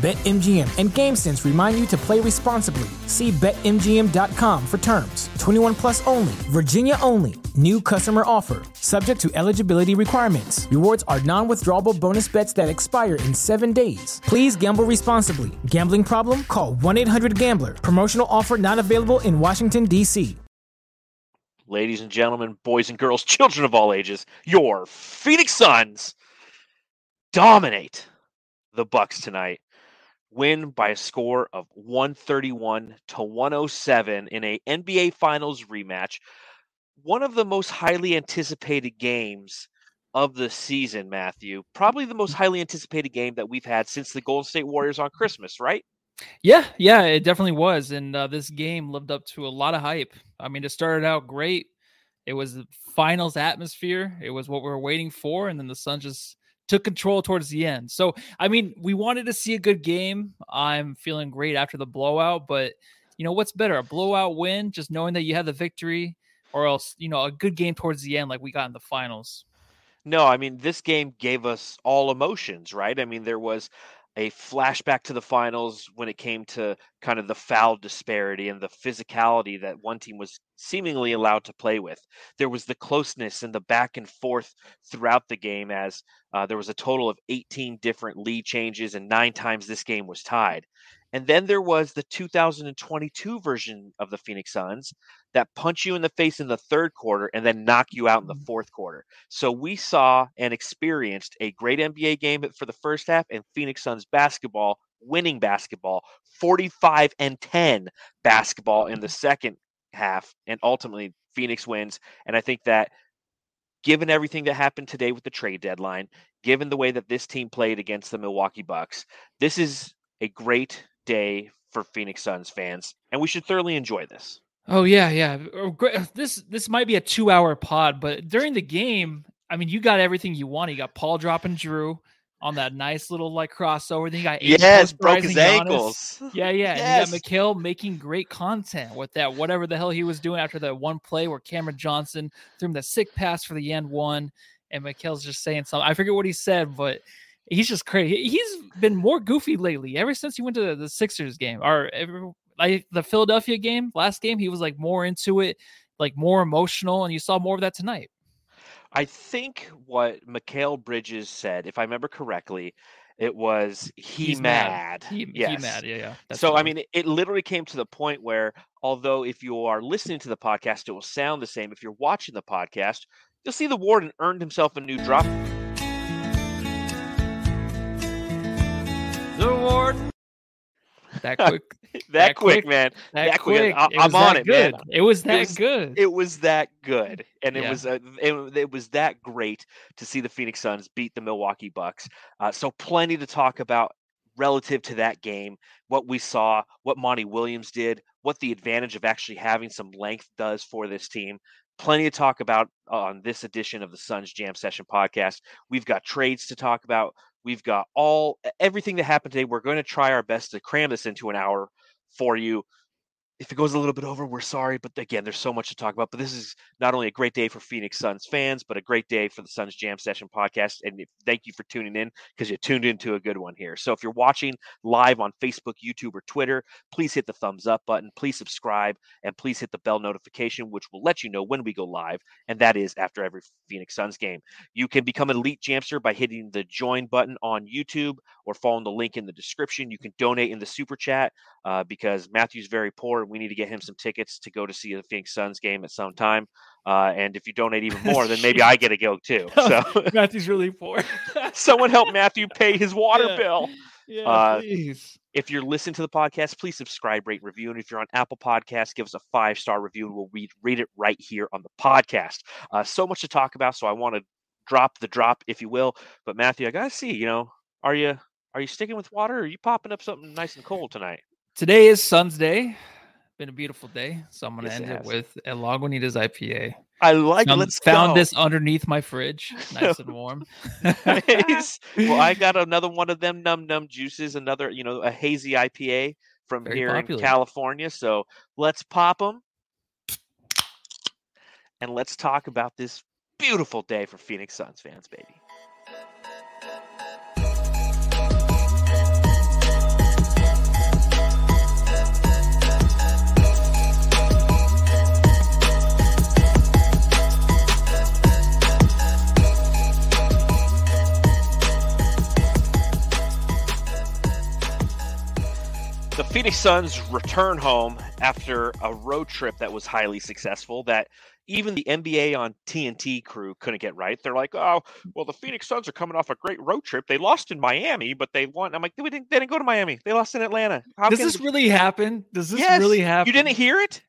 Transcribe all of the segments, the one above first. BetMGM and GameSense remind you to play responsibly. See BetMGM.com for terms. 21 plus only. Virginia only. New customer offer. Subject to eligibility requirements. Rewards are non-withdrawable bonus bets that expire in 7 days. Please gamble responsibly. Gambling problem? Call 1-800-GAMBLER. Promotional offer not available in Washington, D.C. Ladies and gentlemen, boys and girls, children of all ages, your Phoenix Suns dominate the Bucks tonight. Win by a score of 131 to 107 in a NBA Finals rematch. One of the most highly anticipated games of the season, Matthew. Probably the most highly anticipated game that we've had since the Golden State Warriors on Christmas, right? Yeah, it definitely was. And this game lived up to a lot of hype. I mean, it started out great. It was the finals atmosphere. It was what we were waiting for. And then the Suns just took control towards the end. So, I mean, we wanted to see a good game. I'm feeling great after the blowout, but you know, what's better, a blowout win, just knowing that you had the victory, or else, you know, a good game towards the end, like we got in the finals. No, I mean, this game gave us all emotions, right? I mean, there was a flashback to the finals when it came to kind of the foul disparity and the physicality that one team was seemingly allowed to play with. There was the closeness and the back and forth throughout the game, as there was a total of 18 different lead changes and 9 times this game was tied. And then there was the 2022 version of the Phoenix Suns that punch you in the face in the third quarter and then knock you out in the fourth quarter. So we saw and experienced a great NBA game for the first half, and Phoenix Suns basketball, winning basketball, 45-10 basketball in the second half, and ultimately Phoenix wins. And I think that given everything that happened today with the trade deadline, given the way that this team played against the Milwaukee Bucks, this is a great day for Phoenix Suns fans, and we should thoroughly enjoy this. Oh, yeah. This might be a 2-hour pod, but during the game, I mean, you got everything you wanted. You got Paul dropping Drew on that nice little like crossover. Then you got broke his ankles. Yeah. Yes. And you got Mikal making great content with that, whatever the hell he was doing after that one play where Cameron Johnson threw him the sick pass for the end one, and Mikal's just saying something. I forget what he said, but he's just crazy. He's been more goofy lately. Ever since he went to the Sixers game, or like the Philadelphia game, last game, he was like more into it, like more emotional, and you saw more of that tonight. I think what Mikal Bridges said, if I remember correctly, it was he's mad. He's mad. Yeah. So, I mean, it literally came to the point where, although if you are listening to the podcast, it will sound the same. If you're watching the podcast, you'll see the Warden earned himself a new drop. The Warden. That quick, man. That quick. I'm on it, man. It was that good. And it was it was that great to see the Phoenix Suns beat the Milwaukee Bucks. So plenty to talk about relative to that game, what we saw, what Monty Williams did, what the advantage of actually having some length does for this team. Plenty to talk about on this edition of the Suns Jam Session podcast. We've got trades to talk about. We've got everything that happened today. We're going to try our best to cram this into an hour for you. If it goes a little bit over, we're sorry. But again, there's so much to talk about. But this is not only a great day for Phoenix Suns fans, but a great day for the Suns Jam Session podcast. And thank you for tuning in, because you tuned into a good one here. So if you're watching live on Facebook, YouTube, or Twitter, please hit the thumbs up button. Please subscribe, and please hit the bell notification, which will let you know when we go live. And that is after every Phoenix Suns game. You can become an elite Jamster by hitting the join button on YouTube or following the link in the description. You can donate in the super chat because Matthew's very poor. We need to get him some tickets to go to see the Phoenix Suns game at some time. And if you donate even more, then maybe I get to go too. So Matthew's really poor. Someone help Matthew pay his water bill. Yeah, please. If you're listening to the podcast, please subscribe, rate, review. And if you're on Apple Podcasts, give us a 5-star review and we'll read it right here on the podcast. So much to talk about. So I want to drop the drop, if you will. But Matthew, I got to see, are you sticking with water? Or are you popping up something nice and cold tonight? Today is Suns Day. Been a beautiful day. So I'm going to end it with a Lagunitas IPA. I like it. Found this underneath my fridge. Nice and warm. Nice. Well, I got another one of them num juices, another, a hazy IPA from in California. So let's pop them. And let's talk about this beautiful day for Phoenix Suns fans, baby. The Phoenix Suns return home after a road trip that was highly successful that even the NBA on TNT crew couldn't get right. They're like, oh, well, the Phoenix Suns are coming off a great road trip. They lost in Miami, but they won. I'm like, they didn't go to Miami. They lost in Atlanta. Does this really happen? You didn't hear it?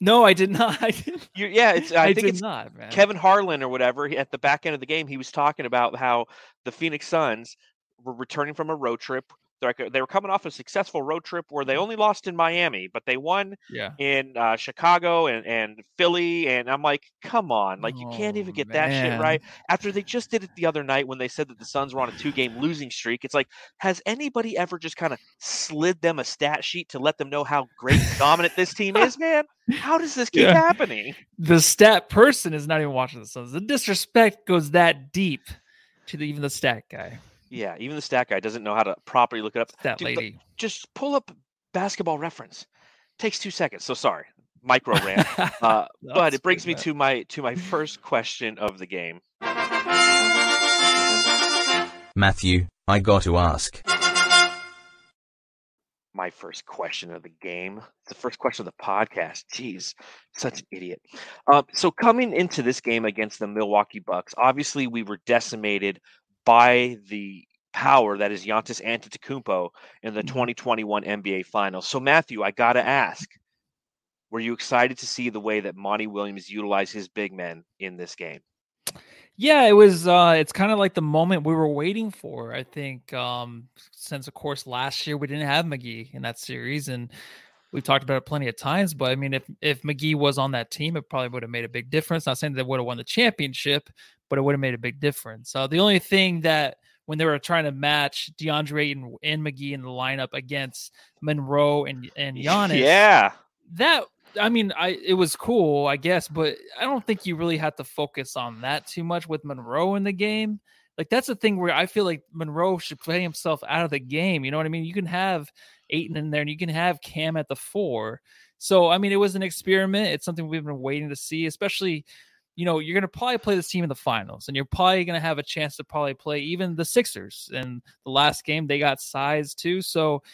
No, I did not. I think it's not, man. Kevin Harlan or whatever. At the back end of the game, he was talking about how the Phoenix Suns were returning from a road trip. They were coming off a successful road trip where they only lost in Miami, but they won in Chicago and Philly. And I'm like, come on. Like, you can't even get that shit right. After they just did it the other night when they said that the Suns were on a 2-game losing streak. It's like, has anybody ever just kind of slid them a stat sheet to let them know how great and dominant this team is, man? How does this keep happening? The stat person is not even watching the Suns. The disrespect goes that deep to even the stat guy. Yeah, even the stat guy doesn't know how to properly look it up. That lady. Just pull up Basketball Reference. Takes 2 seconds. So sorry, micro rant. But it brings me to my first question of the game. Matthew, I got to ask. My first question of the game. It's the first question of the podcast. Jeez, such an idiot. So coming into this game against the Milwaukee Bucks, obviously we were decimated by the power that is Giannis Antetokounmpo in the 2021 NBA Finals. So, Matthew, I got to ask, were you excited to see the way that Monty Williams utilized his big men in this game? Yeah, it was. It's kind of like the moment we were waiting for, I think, since, of course, last year we didn't have McGee in that series. And we've talked about it plenty of times. But, I mean, if McGee was on that team, it probably would have made a big difference. Not saying they would have won the championship, but it would have made a big difference. The only thing that when they were trying to match DeAndre Ayton and McGee in the lineup against Monroe and Giannis, it was cool, I guess, but I don't think you really have to focus on that too much with Monroe in the game. Like, that's the thing where I feel like Monroe should play himself out of the game. You know what I mean? You can have Ayton in there and you can have Cam at the 4. So, I mean, it was an experiment. It's something we've been waiting to see, especially you're going to probably play this team in the finals, and you're probably going to have a chance to probably play even the Sixers. And the last game, they got size too. So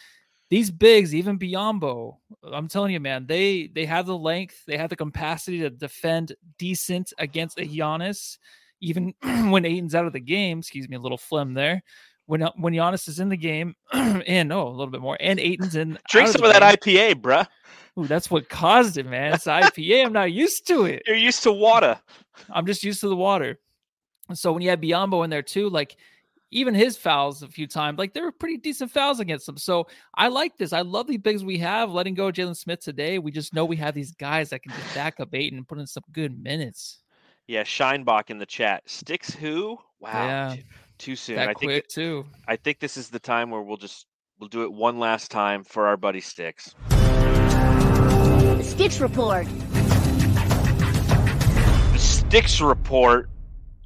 these bigs, even Biyombo, I'm telling you, man, they have the length. They have the capacity to defend decent against a Giannis, even when Ayton's out of the game. Excuse me, a little phlegm there. When Giannis is in the game, a little bit more, and Ayton's in. Drink some of that IPA, bruh. Ooh, that's what caused it, man. It's IPA. I'm not used to it. You're used to water. I'm just used to the water. So when you had Biyombo in there too, like even his fouls a few times, like they were pretty decent fouls against him. So I like this. I love the bigs we have. Letting go of Jalen Smith today, we just know we have these guys that can just back up Ayton and put in some good minutes. Yeah, Scheinbach in the chat. Sticks who? Wow. Yeah. Too soon. I think this is the time where we'll do it one last time for our buddy Sticks. Sticks Report. The Sticks Report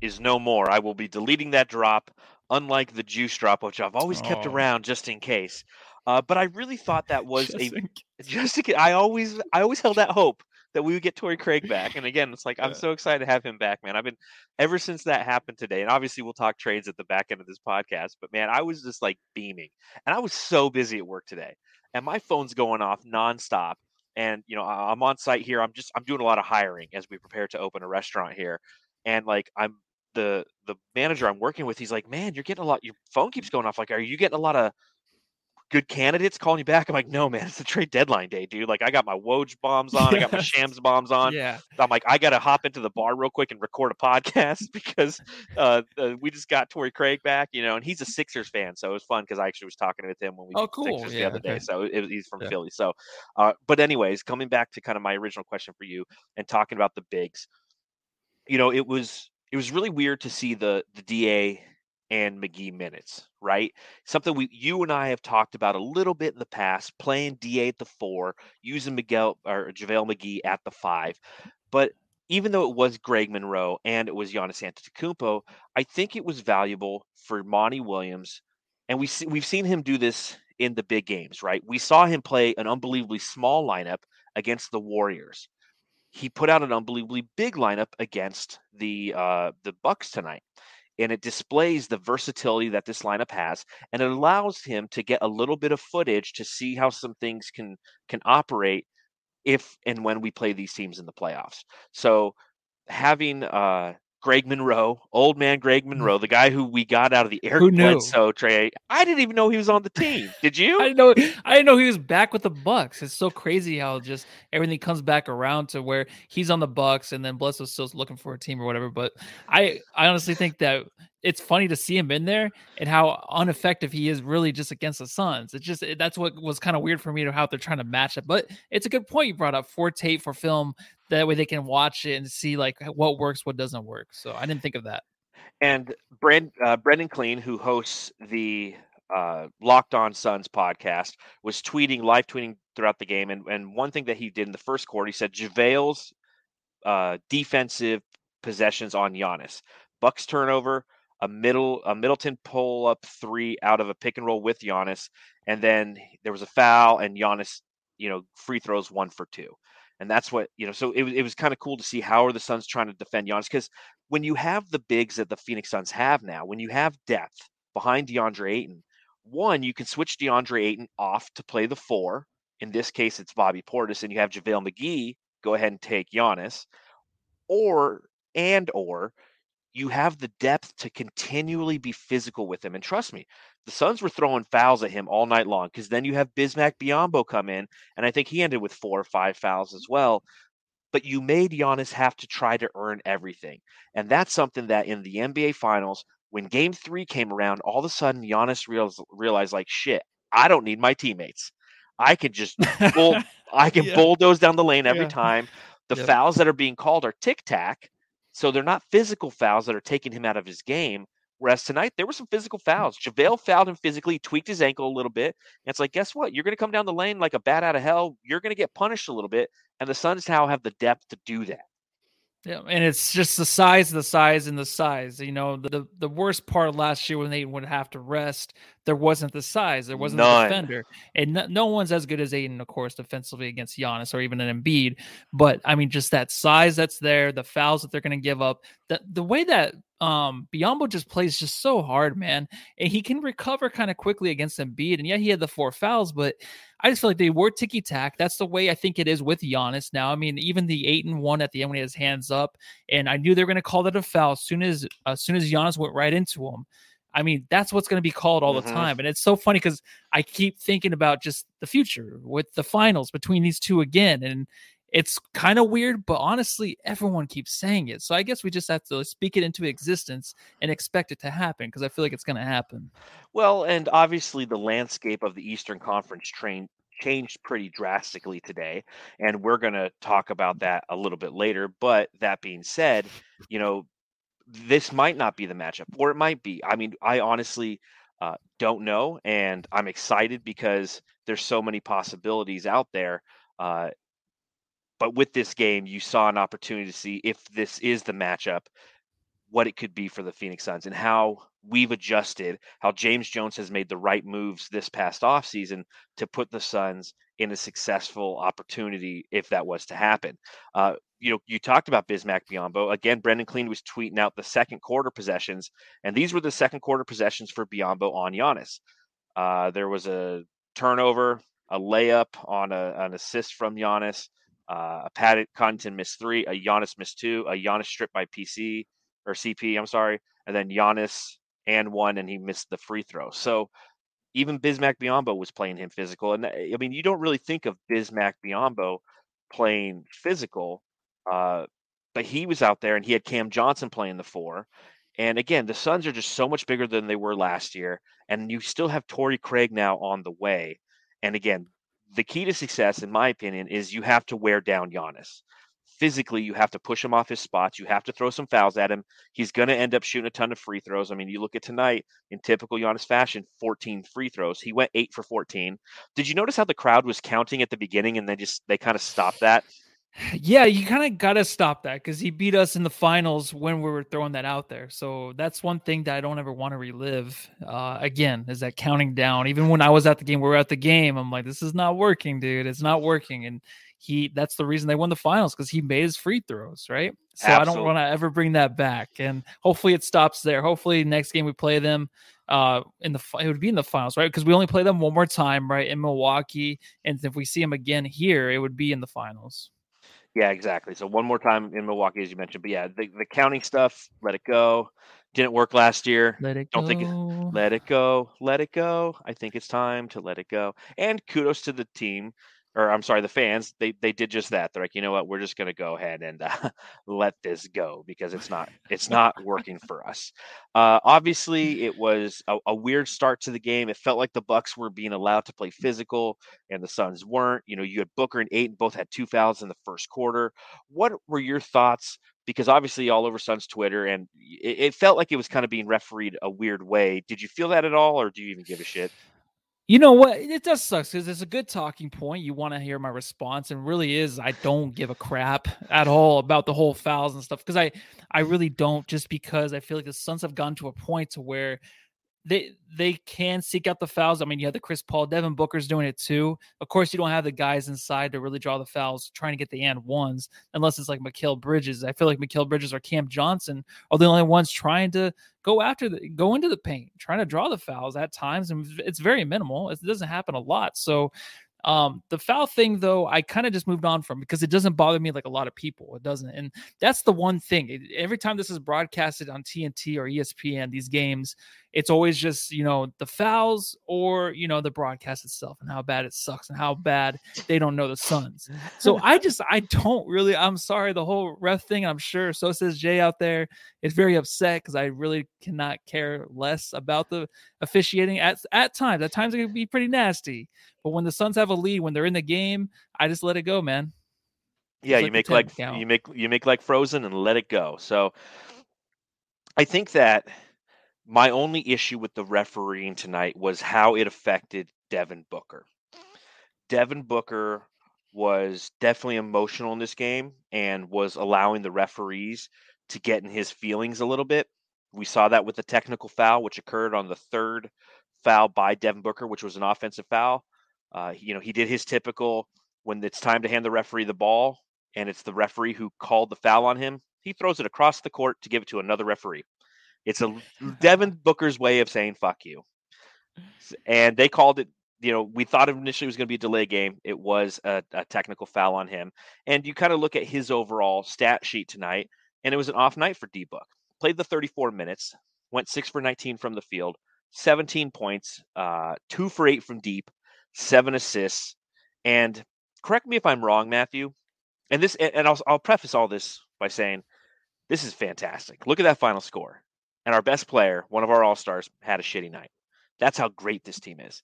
is no more. I will be deleting that drop, unlike the juice drop, which I've always kept around just in case. But I really thought that was I always held that hope that we would get Torrey Craig back. And again, it's like, I'm so excited to have him back, man. I've been ever since that happened today. And obviously we'll talk trades at the back end of this podcast, but man, I was just like beaming, and I was so busy at work today and my phone's going off nonstop. And, I'm on site here. I'm doing a lot of hiring as we prepare to open a restaurant here. And like, I'm the manager I'm working with. He's like, man, you're getting a lot. Your phone keeps going off. Like, are you getting a lot of good candidates calling you back. I'm like, no, man, it's the trade deadline day, dude. Like, I got my Woj bombs on. I got my Shams bombs on. Yeah. I'm like, I got to hop into the bar real quick and record a podcast because we just got Torrey Craig back, you know, and he's a Sixers fan. So it was fun because I actually was talking with him when we did the Sixers the other day. So he's from Philly. So, but anyways, coming back to kind of my original question for you and talking about the bigs, you know, it was really weird to see the DA and McGee minutes, right? Something you and I have talked about a little bit in the past, playing DA at the 4, using Miguel or JaVale McGee at the 5. But even though it was Greg Monroe and it was Giannis Antetokounmpo, I think it was valuable for Monty Williams. And we've seen him do this in the big games, right? We saw him play an unbelievably small lineup against the Warriors. He put out an unbelievably big lineup against the Bucks tonight. And it displays the versatility that this lineup has, and it allows him to get a little bit of footage to see how some things can operate if and when we play these teams in the playoffs. So having Greg Monroe, old man Greg Monroe, the guy who we got out of the Eric Bledsoe trade. I didn't even know he was on the team. Did you? I didn't know he was back with the Bucks. It's so crazy how just everything comes back around to where he's on the Bucks and then Bledsoe's still looking for a team or whatever. But I honestly think that it's funny to see him in there and how ineffective he is really just against the Suns. It's just that's what was kind of weird for me to how they're trying to match it. But it's a good point you brought up for tape, for film. That way they can watch it and see like what works, what doesn't work. So I didn't think of that. And Brendan Clean, who hosts the Locked On Suns podcast, was live tweeting throughout the game. And one thing that he did in the first quarter, he said JaVale's defensive possessions on Giannis. Bucks turnover, a Middleton pull up 3 out of a pick and roll with Giannis. And then there was a foul and Giannis, you know, free throws 1 for 2. And that's what, you know, so it was kind of cool to see how are the Suns trying to defend Giannis. Because when you have the bigs that the Phoenix Suns have now, when you have depth behind DeAndre Ayton, one, you can switch DeAndre Ayton off to play the 4. In this case, it's Bobby Portis, and you have JaVale McGee go ahead and take Giannis. Or you have the depth to continually be physical with him. And trust me, the Suns were throwing fouls at him all night long because then you have Bismack Biyombo come in, and I think he ended with 4 or 5 fouls as well. But you made Giannis have to try to earn everything. And that's something that in the NBA Finals, when Game 3 came around, all of a sudden Giannis realized, like, shit, I don't need my teammates. I can just bulldoze down the lane every time. The fouls that are being called are tic-tac, so they're not physical fouls that are taking him out of his game. Whereas tonight, there were some physical fouls. JaVale fouled him physically, tweaked his ankle a little bit. And it's like, guess what? You're going to come down the lane like a bat out of hell. You're going to get punished a little bit. And the Suns now have the depth to do that. Yeah, and it's just the size. You know, the worst part last year when they would have to rest, there wasn't the size. There wasn't the defender. And no one's as good as Aiden, of course, defensively against Giannis or even an Embiid. But, I mean, just that size that's there, the fouls that they're going to give up, the way that Biyombo just plays just so hard, man. And he can recover kind of quickly against Embiid. And, yeah, he had the 4 fouls, but – I just feel like they were ticky-tack. That's the way I think it is with Giannis now. I mean, even the 8-1 at the end when he has hands up, and I knew they were going to call that a foul as soon as Giannis went right into him. I mean, that's what's going to be called all the time. And it's so funny because I keep thinking about just the future with the finals between these two again. And it's kind of weird, but honestly, everyone keeps saying it. So I guess we just have to speak it into existence and expect it to happen because I feel like it's going to happen. Well, and obviously the landscape of the Eastern Conference changed pretty drastically today, and we're going to talk about that a little bit later. But that being said, you know, this might not be the matchup, or it might be. I mean, I honestly don't know, and I'm excited because there's so many possibilities out there. But with this game, you saw an opportunity to see if this is the matchup, what it could be for the Phoenix Suns and how we've adjusted, how James Jones has made the right moves this past offseason to put the Suns in a successful opportunity if that was to happen. You know, you talked about Bismack Biyombo. Again, Brendan Clean was tweeting out the second quarter possessions, and these were the second quarter possessions for Biyombo on Giannis. There was a turnover, a layup on an assist from Giannis. A Pat Connaughton missed 3, a Giannis missed 2, a Giannis stripped by CP, and then Giannis and 1, and he missed the free throw. So Even Bismack Biyombo was playing him physical. And I mean, you don't really think of Bismack Biyombo playing physical, but he was out there and he had Cam Johnson playing the four. And again, the Suns are just so much bigger than they were last year. And you still have Torrey Craig now on the way. And again, the key to success, in my opinion, is you have to wear down Giannis. Physically, you have to push him off his spots. You have to throw some fouls at him. He's going to end up shooting a ton of free throws. I mean, you look at tonight, in typical Giannis fashion, 14 free throws. He went 8 for 14. Did you notice how the crowd was counting at the beginning and they kind of stopped that? Yeah, you kind of got to stop that because he beat us in the finals when we were throwing that out there. So that's one thing that I don't ever want to relive again, is that counting down. Even when I was at the game, we were at the game, I'm like, this is not working, dude. It's not working. And that's the reason they won the finals, because he made his free throws, right? So absolutely. I don't want to ever bring that back. And hopefully it stops there. Hopefully next game we play them it would be in the finals, right? Because we only play them one more time, right, in Milwaukee. And if we see them again here, it would be in the finals. Yeah, exactly. So one more time in Milwaukee, as you mentioned. But yeah, the counting stuff, let it go. Didn't work last year. Let it go. I think it's time to let it go. And kudos to the team, or I'm sorry, the fans. They did just that. They're like, you know what? We're just going to go ahead and let this go, because it's not working for us. Obviously, it was a weird start to the game. It felt like the Bucks were being allowed to play physical and the Suns weren't. You know, you had Booker and Ayton both had 2 fouls in the first quarter. What were your thoughts? Because obviously all over Suns Twitter, and it felt like it was kind of being refereed a weird way. Did you feel that at all, or do you even give a shit? You know what? It does suck because it's a good talking point. You want to hear my response, and really is I don't give a crap at all about the whole fouls and stuff, because I really don't, just because I feel like the Suns have gotten to a point to where they can seek out the fouls. I mean, you have the Chris Paul, Devin Booker's doing it too. Of course, you don't have the guys inside to really draw the fouls, trying to get the and ones, unless it's like Mikal Bridges. I feel like Mikal Bridges or Cam Johnson are the only ones trying to go into the paint, trying to draw the fouls at times. And it's very minimal. It doesn't happen a lot. So the foul thing, though, I kind of just moved on from, because it doesn't bother me like a lot of people. It doesn't. And that's the one thing. Every time this is broadcasted on TNT or ESPN, these games, it's always just, you know, the fouls or, you know, the broadcast itself and how bad it sucks and how bad they don't know the Suns. So I don't really, I'm sorry, the whole ref thing, I'm sure. So says Jay out there, is very upset, because I really cannot care less about the officiating at times. At times it can be pretty nasty. But when the Suns have a lead, when they're in the game, I just let it go, man. Yeah, you make like Frozen and let it go. So I think that my only issue with the refereeing tonight was how it affected Devin Booker. Devin Booker was definitely emotional in this game and was allowing the referees to get in his feelings a little bit. We saw that with the technical foul, which occurred on the third foul by Devin Booker, which was an offensive foul. You know, he did his typical, when it's time to hand the referee the ball and it's the referee who called the foul on him, he throws it across the court to give it to another referee. It's a Devin Booker's way of saying, fuck you. And they called it, you know, we thought initially it was going to be a delay game. It was a technical foul on him. And you kind of look at his overall stat sheet tonight, and it was an off night for D-Book. Played the 34 minutes, went 6 for 19 from the field, 17 points, 2 for 8 from deep, 7 assists. And correct me if I'm wrong, Matthew. And this, and I'll preface all this by saying, this is fantastic. Look at that final score. And our best player, one of our all-stars, had a shitty night. That's how great this team is.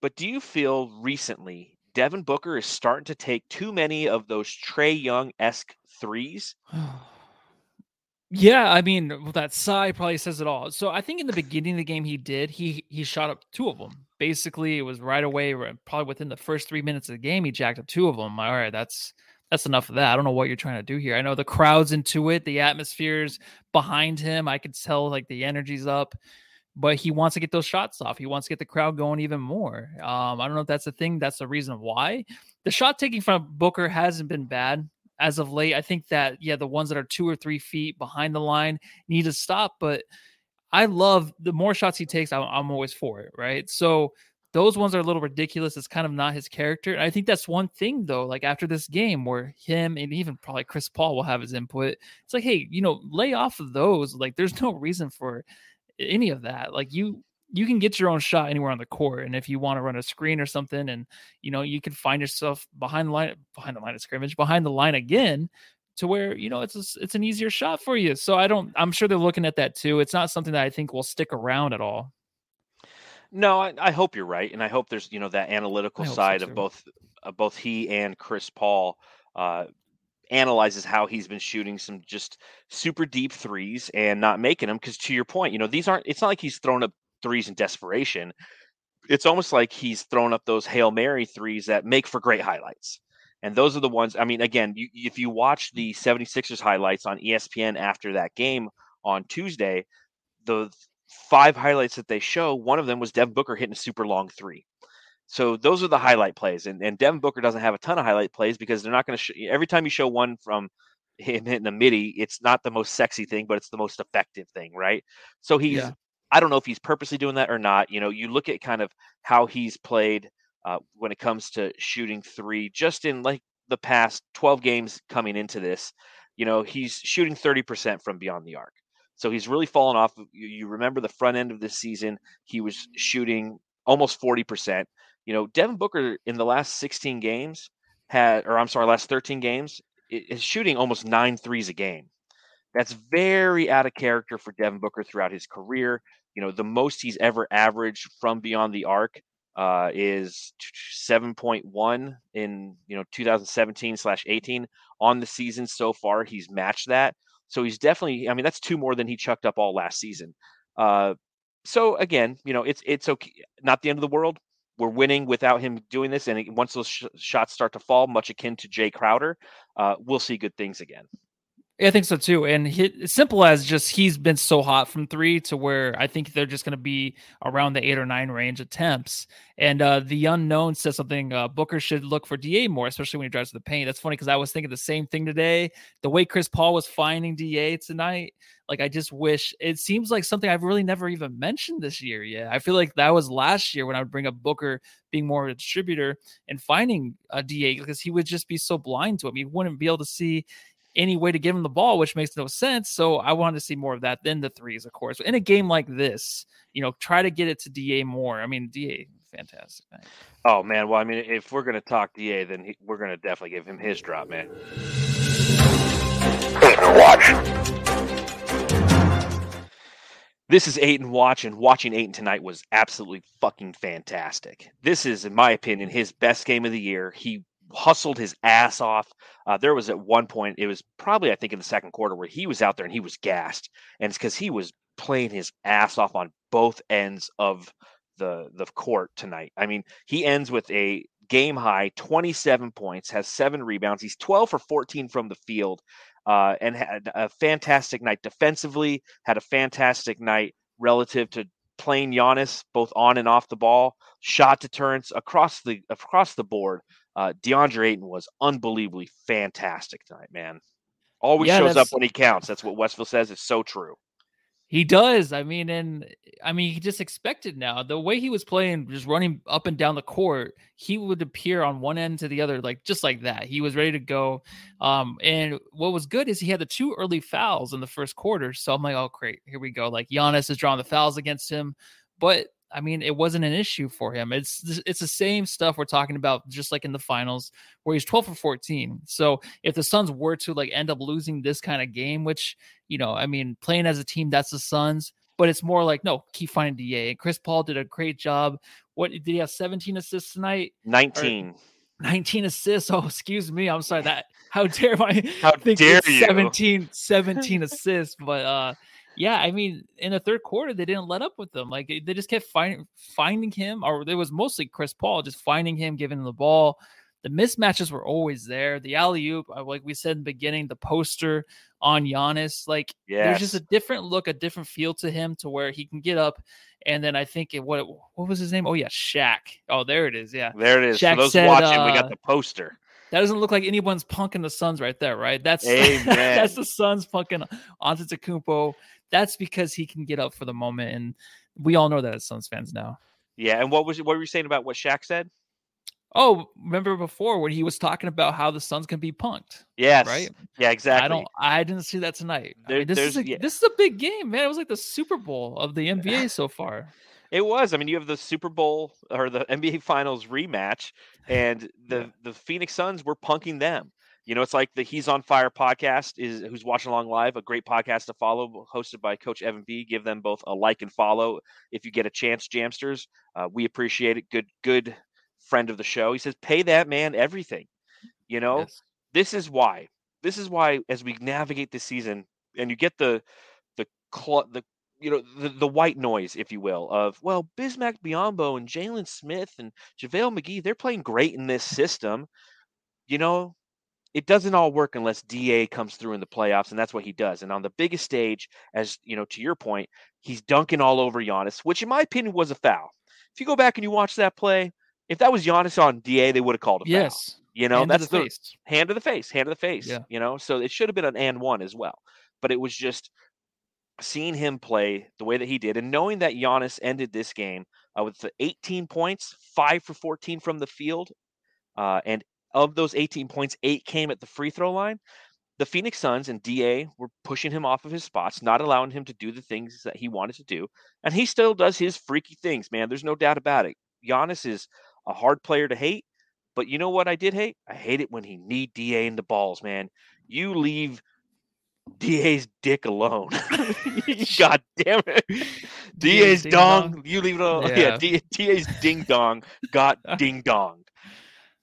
But do you feel recently Devin Booker is starting to take too many of those Trae Young-esque threes? Yeah, I mean, well, that sigh probably says it all. So I think in the beginning of the game, he shot up 2 of them. Basically, it was right away, probably within the first 3 minutes of the game, he jacked up 2 of them. All right, that's enough of that. I don't know what you're trying to do here. I know the crowd's into it. The atmosphere's behind him. I could tell, like, the energy's up, but he wants to get those shots off. He wants to get the crowd going even more. I don't know if that's the thing. That's the reason why. The shot taking from Booker hasn't been bad as of late. I think that, yeah, the ones that are 2 or 3 feet behind the line need to stop, but I love the more shots he takes. I'm always for it, right? So those ones are a little ridiculous. It's kind of not his character. I think that's one thing, though, like after this game where him and even probably Chris Paul will have his input. It's like, hey, you know, lay off of those. Like, there's no reason for any of that. Like, you you can get your own shot anywhere on the court. And if you want to run a screen or something, and you know, you can find yourself behind the line of scrimmage again, to where, you know, it's an easier shot for you. So I'm sure they're looking at that too. It's not something that I think will stick around at all. No, I hope you're right. And I hope there's, you know, that analytical side so of both he and Chris Paul, analyzes how he's been shooting some just super deep threes and not making them. Cause to your point, you know, it's not like he's thrown up threes in desperation. It's almost like he's thrown up those Hail Mary threes that make for great highlights. And those are the ones, I mean, again, if you watch the 76ers highlights on ESPN after that game on Tuesday, the five highlights that they show, one of them was Devin Booker hitting a super long three. So those are the highlight plays. And Devin Booker doesn't have a ton of highlight plays because they're not going to show, every time you show one from him hitting a midi, it's not the most sexy thing, but it's the most effective thing, right? So I don't know if he's purposely doing that or not. You know, you look at kind of how he's played when it comes to shooting three, just in like the past 12 games coming into this, you know, he's shooting 30% from beyond the arc. So he's really fallen off. You remember the front end of this season, he was shooting almost 40%. You know, Devin Booker in the last 16 games last 13 games is shooting almost 9 threes a game. That's very out of character for Devin Booker throughout his career. You know, the most he's ever averaged from beyond the arc is 7.1 in, you know, 2017/18. On the season so far, he's matched that. So he's definitely, I mean, that's 2 more than he chucked up all last season. So again, you know, it's okay. Not the end of the world. We're winning without him doing this. And once those shots start to fall, much akin to Jay Crowder, we'll see good things again. Yeah, I think so too. And it's simple as just he's been so hot from three to where I think they're just going to be around the 8 or 9 range attempts. And the unknown says something. Booker should look for DA more, especially when he drives to the paint. That's funny because I was thinking the same thing today. The way Chris Paul was finding DA tonight, like I just wish it seems like something I've really never even mentioned this year yet. I feel like that was last year when I would bring up Booker being more of a distributor and finding a DA because he would just be so blind to him. He wouldn't be able to see any way to give him the ball, which makes no sense. So I wanted to see more of that than the threes, of course. In a game like this, you know, try to get it to DA more. I mean, DA, fantastic. Man. Oh, man. Well, I mean, if we're going to talk DA, then we're going to definitely give him his drop, man. This is Ayton Watch, and watching Ayton tonight was absolutely fucking fantastic. This is, in my opinion, his best game of the year. He hustled his ass off. There was at one point, it was probably, I think in the second quarter where he was out there and he was gassed. And it's because he was playing his ass off on both ends of the court tonight. I mean, he ends with a game high 27 points, has 7 rebounds. He's 12 for 14 from the field and had a fantastic night defensively, had a fantastic night relative to playing Giannis, both on and off the ball, shot deterrence across the board. DeAndre Ayton was unbelievably fantastic tonight, man. Always shows up when he counts. That's what Westville says. It's so true. He does. I mean, he just expected now. The way he was playing, just running up and down the court, he would appear on one end to the other, like just like that. He was ready to go. And what was good is he had the 2 early fouls in the first quarter. So I'm like, oh, great. Here we go. Like Giannis is drawing the fouls against him. But I mean, it wasn't an issue for him. It's the same stuff we're talking about, just like in the finals where he's 12 for 14. So if the Suns were to like end up losing this kind of game, which, you know, I mean, playing as a team, that's the Suns, but it's more like, no, keep finding DA. And Chris Paul did a great job. What did he have? 17 assists tonight? 19 assists. Oh, excuse me. I'm sorry. How dare you? 17 assists. But, yeah, I mean, in the third quarter, they didn't let up with them. Like they just kept finding him, or it was mostly Chris Paul just finding him, giving him the ball. The mismatches were always there. The alley-oop, like we said in the beginning, the poster on Giannis, like there's just a different look, a different feel to him to where he can get up. And then I think what was his name? Oh yeah, Shaq. Oh, there it is. Yeah, there it is. Shaq for those watching, we got the poster. That doesn't look like anyone's punking the Suns right there, right? That's the Suns punking Antetokounmpo. That's because he can get up for the moment, and we all know that as Suns fans now. Yeah, and what were you saying about what Shaq said? Oh, remember before when he was talking about how the Suns can be punked? Yes, right. Yeah, exactly. I didn't see that tonight. This is a big game, man. It was like the Super Bowl of the NBA so far. It was. I mean, you have the Super Bowl or the NBA Finals rematch, and the Phoenix Suns were punking them. You know, it's like the He's on Fire podcast is who's watching along live, a great podcast to follow, hosted by Coach Evan B. Give them both a like and follow if you get a chance, Jamsters. We appreciate it. Good friend of the show. He says, pay that man everything. You know, yes. This is why as we navigate this season and you get the white noise, if you will, of, well, Bismack Biyombo and Jalen Smith and JaVale McGee, they're playing great in this system. You know, it doesn't all work unless DA comes through in the playoffs, and that's what he does. And on the biggest stage, as you know, to your point, he's dunking all over Giannis, which in my opinion was a foul. If you go back and you watch that play, if that was Giannis on DA, they would have called a foul. Yes. You know, that's the hand of the face, yeah. You know, so it should have been an and one as well, but it was just seeing him play the way that he did and knowing that Giannis ended this game with 18 points, 5 for 14 from the field, and of those 18 points, 8 came at the free throw line. The Phoenix Suns and DA were pushing him off of his spots, not allowing him to do the things that he wanted to do. And he still does his freaky things, man. There's no doubt about it. Giannis is a hard player to hate, but you know what I did hate? I hate it when he kneed DA in the balls, man. You leave DA's dick alone. God damn it. DA's dong, you leave it alone. Yeah, DA's ding dong got ding dong.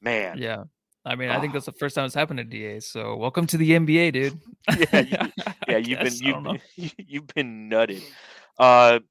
Man. Yeah. I mean, I think that's the first time it's happened to DA. So welcome to the NBA, dude. You've been nutted.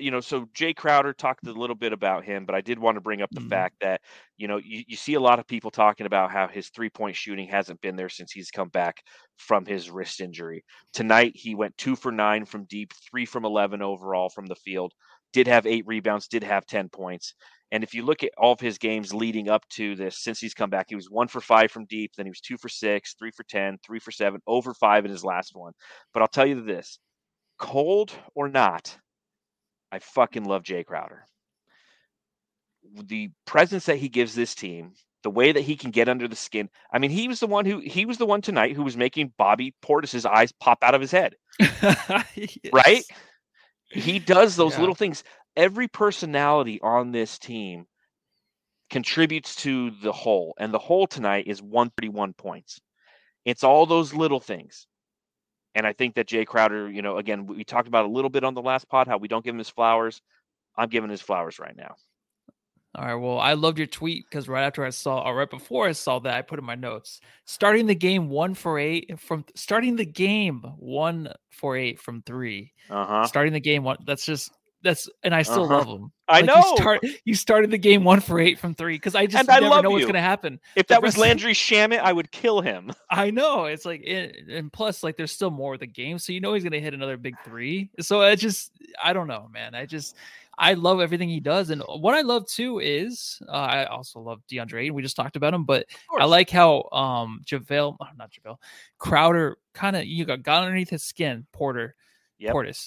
You know, so Jay Crowder talked a little bit about him, but I did want to bring up the fact that, you know, you see a lot of people talking about how his 3-point shooting hasn't been there since he's come back from his wrist injury. Tonight, he went 2 for 9 from deep, 3 from 11 overall from the field, did have 8 rebounds, did have 10 points. And if you look at all of his games leading up to this, since he's come back, he was 1 for 5 from deep. Then he was 2 for 6, 3 for 10, 3 for 7, 0 for 5 in his last one. But I'll tell you this, cold or not, I fucking love Jay Crowder. The presence that he gives this team, the way that he can get under the skin. I mean, he was the one tonight who was making Bobby Portis's eyes pop out of his head. Yes. Right? He does those little things. Every personality on this team contributes to the whole, and the whole tonight is 131 points. It's all those little things. And I think that Jay Crowder, you know, again, we talked about a little bit on the last pod, how we don't give him his flowers. I'm giving his flowers right now. All right. Well, I loved your tweet because right before I saw that, I put in my notes, starting the game one for eight from three, starting the game one. And I still love him. I know. You started the game 1 for 8 from three because I never know what's going to happen. If that was Landry Shamet, I would kill him. I know. It's like, and plus, like, there's still more of the game, so you know he's going to hit another big three. So I don't know, man. I love everything he does, and what I love too is I also love DeAndre Ayton. We just talked about him, but I like how Crowder kind of got underneath his skin, Portis,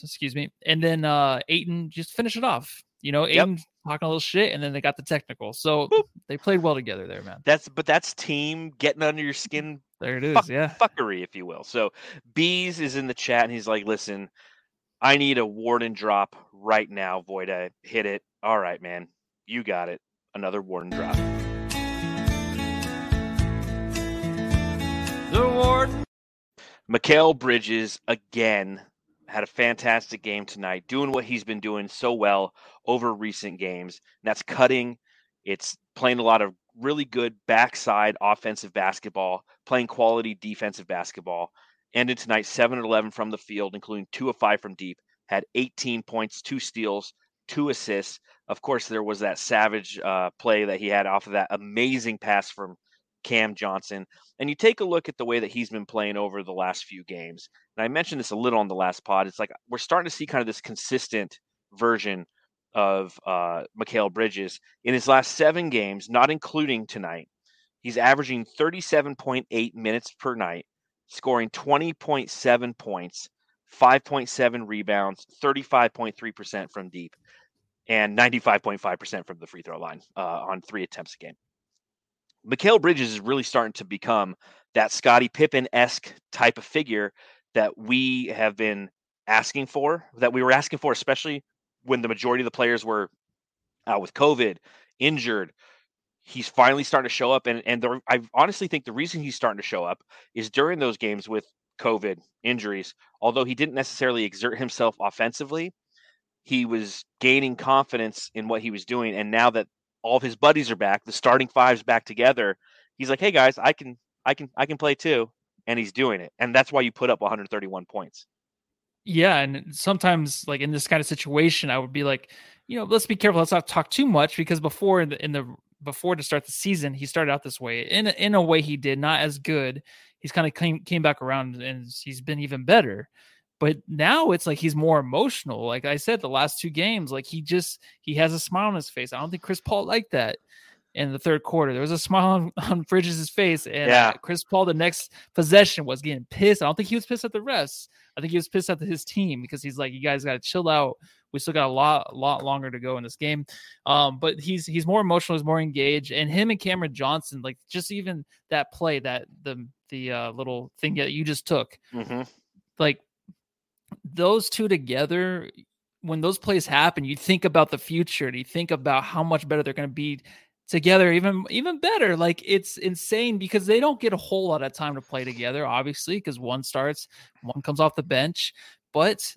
excuse me. And then Ayton just finished it off. You know, Ayton talking a little shit, and then they got the technical. So they played well together there, man. That's team getting under your skin. There it is, fuckery, if you will. So Bees is in the chat, and he's like, listen, I need a Warden drop right now, Voida. Hit it. All right, man. You got it. Another Warden drop. The Warden. Mikal Bridges again. Had a fantastic game tonight, doing what he's been doing so well over recent games. And that's cutting. It's playing a lot of really good backside offensive basketball, playing quality defensive basketball. Ended tonight 7-11 from the field, including 2 of 5 from deep. Had 18 points, 2 steals, 2 assists. Of course, there was that savage play that he had off of that amazing pass from Cam Johnson. And you take a look at the way that he's been playing over the last few games. And I mentioned this a little on the last pod. It's like we're starting to see kind of this consistent version of Mikal Bridges. In his last 7 games, not including tonight, he's averaging 37.8 minutes per night, scoring 20.7 points, 5.7 rebounds, 35.3% from deep, and 95.5% from the free throw line on 3 attempts a game. Mikal Bridges is really starting to become that Scottie Pippen-esque type of figure that we were asking for, especially when the majority of the players were out with COVID, injured, he's finally starting to show up. And I honestly think the reason he's starting to show up is during those games with COVID injuries, although he didn't necessarily exert himself offensively, he was gaining confidence in what he was doing. And now that all of his buddies are back, the starting five's back together, he's like, hey guys, I can play too. And he's doing it. And that's why you put up 131 points. Yeah. And sometimes like in this kind of situation, I would be like, you know, let's be careful. Let's not talk too much, because before before to start the season, he started out this way in a way he did, not as good. He's kind of came back around and he's been even better, but now it's like, he's more emotional. Like I said, the last two games, like he has a smile on his face. I don't think Chris Paul liked that. In the third quarter, there was a smile on Bridges' face, and Chris Paul, the next possession, was getting pissed. I don't think he was pissed at the refs. I think he was pissed at his team, because he's like, you guys got to chill out. We still got a lot longer to go in this game. But he's more emotional, he's more engaged, and him and Cameron Johnson, like just even that play, that the little thing that you just took, like those two together, when those plays happen, you think about the future, and you think about how much better they're going to be together, even better. Like it's insane, because they don't get a whole lot of time to play together, obviously, because one starts, one comes off the bench. But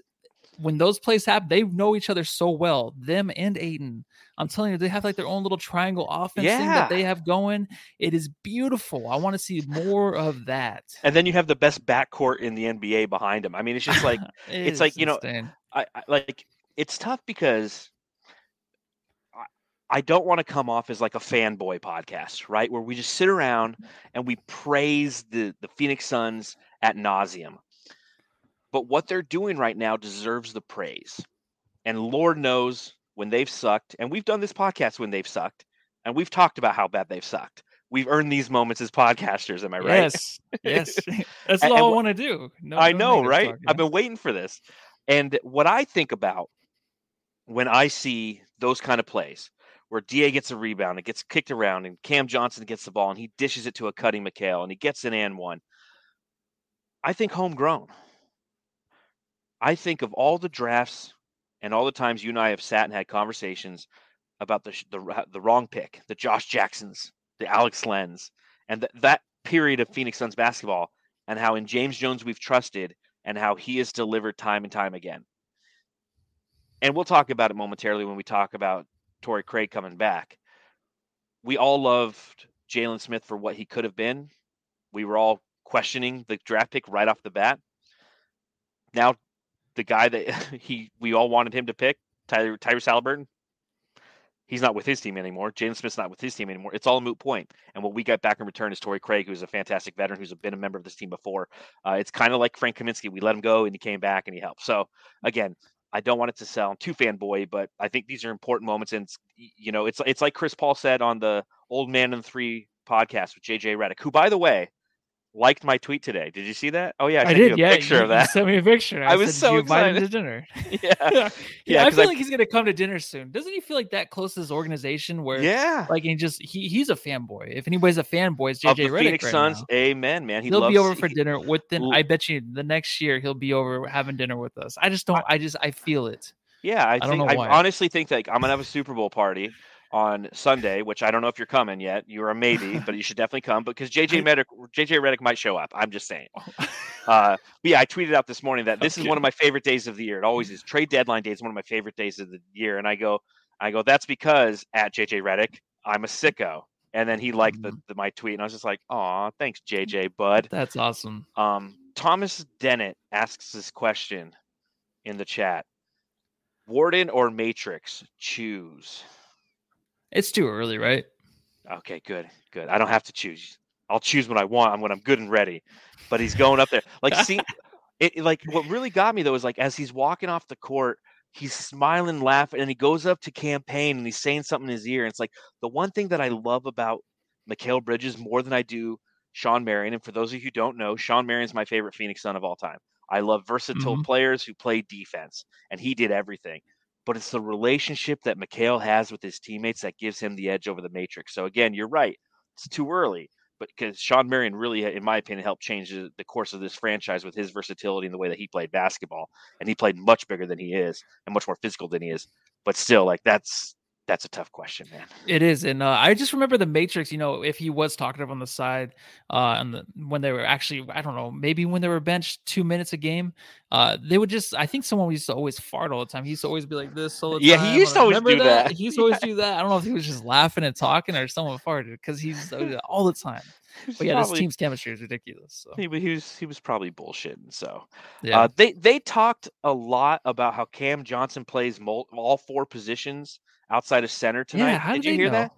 when those plays happen, they know each other so well, them and Ayton. I'm telling you, they have like their own little triangle offense thing that they have going. It is beautiful. I want to see more of that. And then you have the best backcourt in the NBA behind them. I mean, it's just like it's like, you insane. Know, I like it's tough, because I don't want to come off as like a fanboy podcast, right? Where we just sit around and we praise the Phoenix Suns ad nauseum. But what they're doing right now deserves the praise. And Lord knows when they've sucked, and we've done this podcast when they've sucked, and we've talked about how bad they've sucked. We've earned these moments as podcasters. Am I right? Yes. Yes. That's all I want to do. No, I know, right? Talk, yeah. I've been waiting for this. And what I think about when I see those kind of plays, where DA gets a rebound, it gets kicked around, and Cam Johnson gets the ball, and he dishes it to a Cuddy McHale, and he gets an and one. I think homegrown. I think of all the drafts and all the times you and I have sat and had conversations about the wrong pick, the Josh Jacksons, the Alex Lenz, and that period of Phoenix Suns basketball, and how in James Jones we've trusted, and how he has delivered time and time again. And we'll talk about it momentarily when we talk about Torrey Craig coming back. We all loved Jalen Smith for what he could have been. We were all questioning the draft pick right off the bat. Now, the guy that we all wanted him to pick, Tyrese Haliburton, he's not with his team anymore. Jalen Smith's not with his team anymore. It's all a moot point. And what we got back in return is Torrey Craig, who's a fantastic veteran, who's been a member of this team before. It's kind of like Frank Kaminsky. We let him go, and he came back, and he helped. So, again, I don't want it to sound too fanboy, but I think these are important moments. And, you know, it's like Chris Paul said on the Old Man and Three podcast with JJ Redick, who, by the way, liked my tweet today. Did you see that? Oh, yeah. I did. You a picture of that. Sent me a picture. I was so excited. To dinner. Yeah. I feel like he's going to come to dinner soon. Doesn't he feel like that close to his organization where, like, he's a fanboy. If anybody's a fanboy, it's JJ Redick. Phoenix Suns. Amen, man. He'll be over for dinner I bet you the next year he'll be over having dinner with us. I just don't. I feel it. Yeah. I honestly think that I'm going to have a Super Bowl party on Sunday, which I don't know if you're coming yet. You're a maybe, but you should definitely come, because JJ Redick might show up. I'm just saying. But yeah, I tweeted out this morning that this is one of my favorite days of the year. It always is. Trade deadline day is one of my favorite days of the year. And I go, that's because at JJ Redick, I'm a sicko. And then he liked my tweet, and I was just like, aw, thanks JJ, bud. That's awesome. Thomas Dennett asks this question in the chat. Warden or Matrix, choose. It's too early, right? Okay, good. I don't have to choose. I'll choose when I want, when I'm good and ready. But he's going up there. Like, see, like what really got me, though, is like as he's walking off the court, he's smiling, laughing, and he goes up to campaign, and he's saying something in his ear. And it's like the one thing that I love about Mikal Bridges more than I do Sean Marion. And for those of you who don't know, Sean Marion's my favorite Phoenix Sun of all time. I love versatile players who play defense, and he did everything. But it's the relationship that Mikal has with his teammates that gives him the edge over the Matrix. So, again, you're right. It's too early. But because Sean Marion really, in my opinion, helped change the course of this franchise with his versatility and the way that he played basketball. And he played much bigger than he is and much more physical than he is. But still, like, that's a tough question, man. It is. And I just remember the Matrix, you know, if he was talkative on the side and when they were actually, I don't know, maybe when they were benched 2 minutes a game, they would just, I think someone used to always fart all the time. He used to always be like this all the time. He used to always do that. He used to always do that. I don't know if he was just laughing and talking or someone farted because he's all the time. But yeah, probably, this team's chemistry is ridiculous. So. He was probably bullshitting. So yeah. They talked a lot about how Cam Johnson plays all four positions outside of center tonight. Yeah, did you hear that?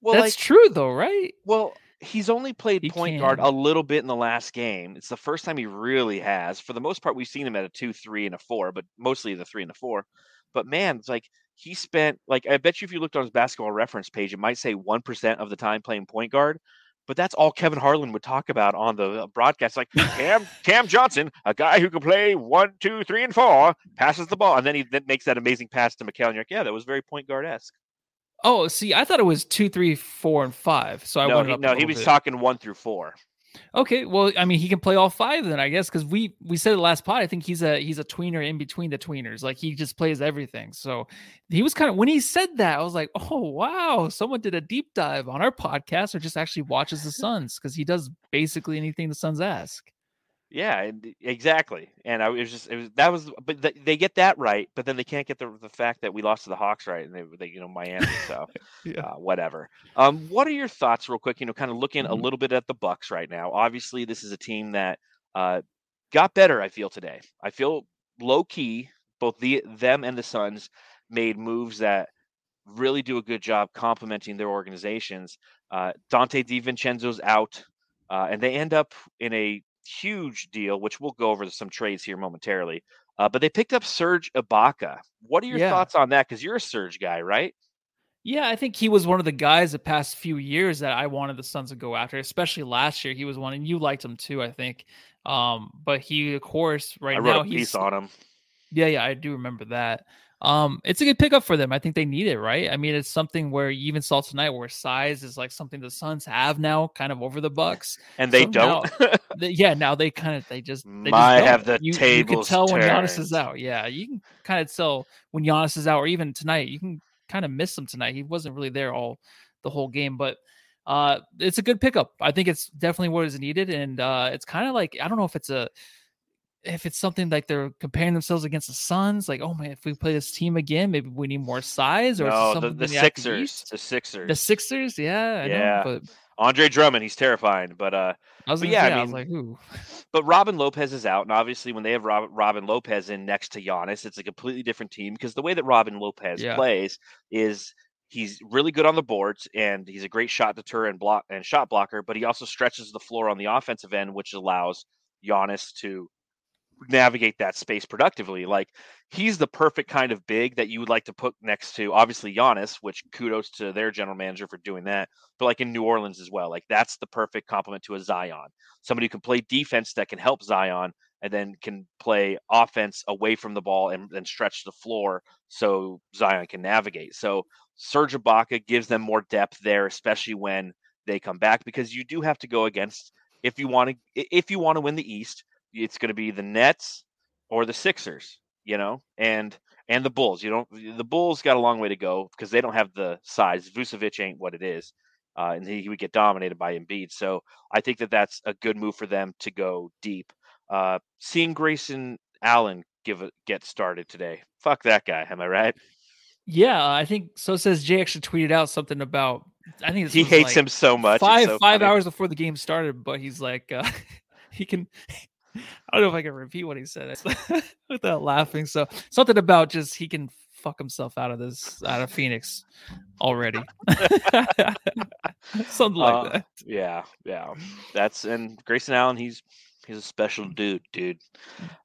Well, that's true though, right? Well, he's only played point guard a little bit in the last game. It's the first time he really has. For the most part, we've seen him at a 2, 3, and a 4, but mostly the 3 and the 4. But man, it's like he spent I bet you if you looked on his basketball reference page, it might say 1% of the time playing point guard. But that's all Kevin Harlan would talk about on the broadcast. Like Cam Johnson, a guy who can play 1, 2, 3, and 4, passes the ball. And then he makes that amazing pass to Mikal. And you're like, yeah, that was very point guard-esque. Oh, see, I thought it was 2, 3, 4, and 5. So I went up. No, he was talking 1 through 4. Okay, well, I mean, he can play all 5 then, I guess, because we said it last pod. I think he's a tweener in between the tweeners. Like, he just plays everything. So he was kind of, when he said that, I was like, oh, wow, someone did a deep dive on our podcast or just actually watches the Suns, because he does basically anything the Suns ask. Yeah, exactly. And they get that right, but then they can't get the fact that we lost to the Hawks right, and they Miami. So yeah. Whatever. What are your thoughts, real quick? You know, kind of looking a little bit at the Bucks right now. Obviously, this is a team that got better. I feel today. I feel low key. Both them and the Suns made moves that really do a good job complementing their organizations. Dante DiVincenzo's out, and they end up in a huge deal, which we'll go over some trades here momentarily, but they picked up Serge Ibaka. What are your thoughts on that? Because you're a Serge guy, right? Yeah, I think he was one of the guys the past few years that I wanted the Suns to go after, especially last year. He was one, and you liked him too, I think. But he, of course, right now he's... I wrote a piece on him. Yeah, I do remember that. It's a good pickup for them. I think they need it, right? I mean, it's something where you even saw tonight where size is like something the Suns have now, kind of over the Bucks, and they now they kind of you can tell when Giannis is out. Yeah, you can kind of tell when Giannis is out, or even tonight you can kind of miss him tonight. He wasn't really there all the whole game, but it's a good pickup. I think it's definitely what is needed, and it's kind of like, I don't know if it's a. If it's something like they're comparing themselves against the Suns, like, oh man, if we play this team again, maybe we need more size, or the Sixers. Yeah. I know, but Andre Drummond, he's terrifying, but I was like, ooh. But Robin Lopez is out. And obviously when they have Robin Lopez in next to Giannis, it's a completely different team, because the way that Robin Lopez plays is he's really good on the boards, and he's a great shot deterrent and shot blocker, but he also stretches the floor on the offensive end, which allows Giannis to navigate that space productively. Like, he's the perfect kind of big that you would like to put next to, obviously, Giannis, which kudos to their general manager for doing that, but like in New Orleans as well, like that's the perfect complement to a Zion, somebody who can play defense that can help Zion and then can play offense away from the ball and stretch the floor so Zion can navigate. So Serge Ibaka gives them more depth there, especially when they come back, because you do have to go against, if you want to win the East, it's going to be the Nets or the Sixers, you know, and the Bulls. The Bulls got a long way to go because they don't have the size. Vucevic ain't what it is, and he would get dominated by Embiid. So I think that that's a good move for them to go deep. Seeing Grayson Allen get started today. Fuck that guy. Am I right? Yeah, I think so. Says Jay actually tweeted out something about, I think he hates him so much. Five hours before the game started, but he's like, he can. I don't know if I can repeat what he said without laughing. So something about just he can fuck himself out of Phoenix already. Something like that. Yeah. That's, and Grayson Allen, he's a special dude.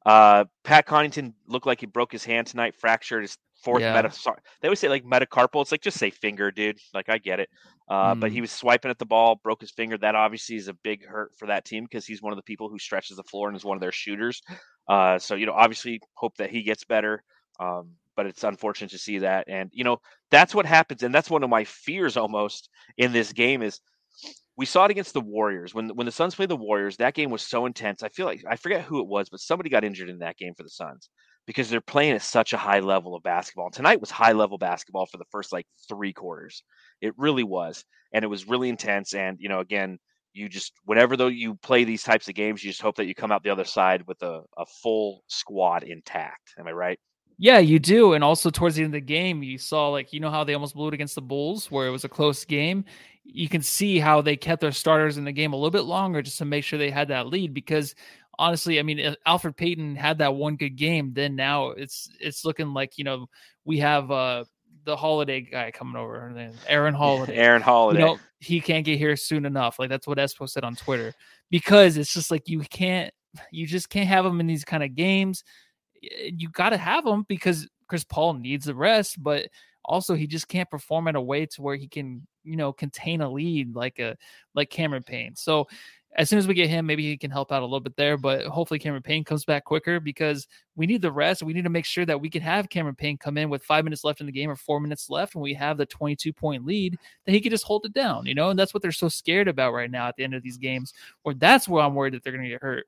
Pat Connaughton looked like he broke his hand tonight, fractured his fourth they always say like metacarpal. It's like, just say finger, dude. Like, I get it. But he was swiping at the ball, broke his finger. That obviously is a big hurt for that team, because he's one of the people who stretches the floor and is one of their shooters. So, you know, obviously hope that he gets better. But it's unfortunate to see that. And, you know, that's what happens. And that's one of my fears almost in this game is We saw it against the Warriors. When the Suns played the Warriors, that game was so intense. I feel like, I forget who it was, but somebody got injured in that game for the Suns because they're playing at such a high level of basketball. Tonight was high level basketball for the first like three quarters. It really was. And it was really intense. And, you know, again, you just, whenever though you play these types of games, you just hope that you come out the other side with a full squad intact. Am I right? Yeah, you do. And also towards the end of the game, you saw, like, you know how they almost blew it against the Bulls where it was a close game. You can see how they kept their starters in the game a little bit longer just to make sure they had that lead, because honestly, I mean, if Elfrid Payton had that one good game, then now it's looking like, you know, we have the Holiday guy coming over, and then Aaron Holiday. Aaron Holiday. You know, he can't get here soon enough. Like, that's what Espo said on Twitter, because it's just like you just can't have him in these kind of games. You got to have him because Chris Paul needs the rest, but also he just can't perform in a way to where he can, you know, contain a lead like Cameron Payne. So as soon as we get him, maybe he can help out a little bit there, but hopefully Cameron Payne comes back quicker because we need the rest. We need to make sure that we can have Cameron Payne come in with 5 minutes left in the game or 4 minutes left, and we have the 22-point lead that he can just hold it down, you know, and that's what they're so scared about right now at the end of these games, or that's where I'm worried that they're going to get hurt.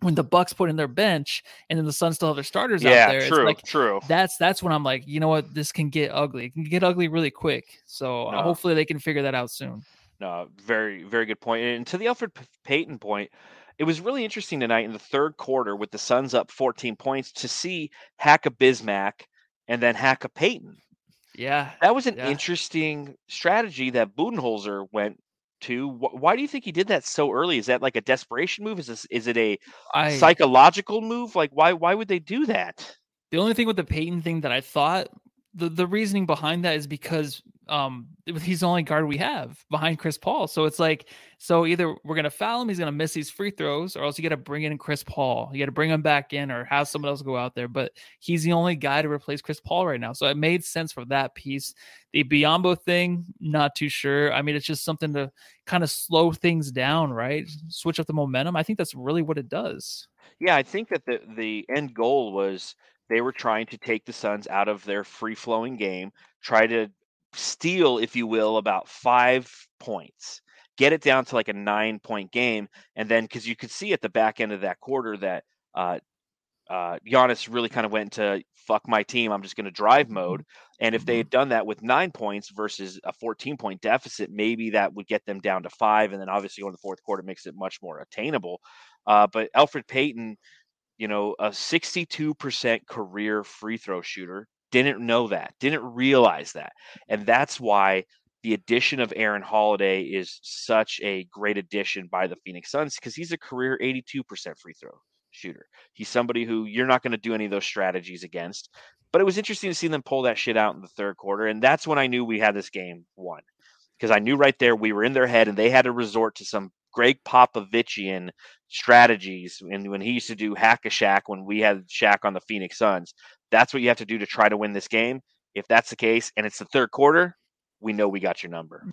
When the Bucks put in their bench and then the Suns still have their starters out there. True, it's like, true. That's when I'm like, you know what? This can get ugly. It can get ugly really quick. So hopefully they can figure that out soon. No, very, very good point. And to the Elfrid Payton point, it was really interesting tonight in the third quarter with the Suns up 14 points to see hack a Bismack and then hack a Payton. Yeah. That was an interesting strategy that Budenholzer went to. Why do you think he did that so early? Is that like a desperation move? Is it a psychological move? Like why would they do that? The only thing with the Payton thing that I thought the reasoning behind that is because he's the only guard we have behind Chris Paul. So it's like, so either we're going to foul him, he's going to miss these free throws, or else you got to bring in Chris Paul. You got to bring him back in or have someone else go out there. But he's the only guy to replace Chris Paul right now. So it made sense for that piece. The Biyombo thing, not too sure. I mean, it's just something to kind of slow things down, right? Switch up the momentum. I think that's really what it does. Yeah, I think that the end goal was they were trying to take the Suns out of their free-flowing game, try to steal, if you will, about 5 points, get it down to like a 9-point game. And then, because you could see at the back end of that quarter that Giannis really kind of went into fuck my team, I'm just going to drive mode. And if they had done that with 9 points versus a 14-point deficit, maybe that would get them down to 5. And then obviously going to the fourth quarter makes it much more attainable. But Elfrid Payton, you know, a 62% career free throw shooter, didn't know that, didn't realize that. And that's why the addition of Aaron Holiday is such a great addition by the Phoenix Suns, because he's a career 82% free throw shooter. He's somebody who you're not going to do any of those strategies against. But it was interesting to see them pull that shit out in the third quarter. And that's when I knew we had this game won, because I knew right there we were in their head and they had to resort to some Greg Popovichian strategies. And when he used to do hack a Shaq, when we had Shaq on the Phoenix Suns, that's what you have to do to try to win this game. If that's the case, and it's the third quarter, we know we got your number.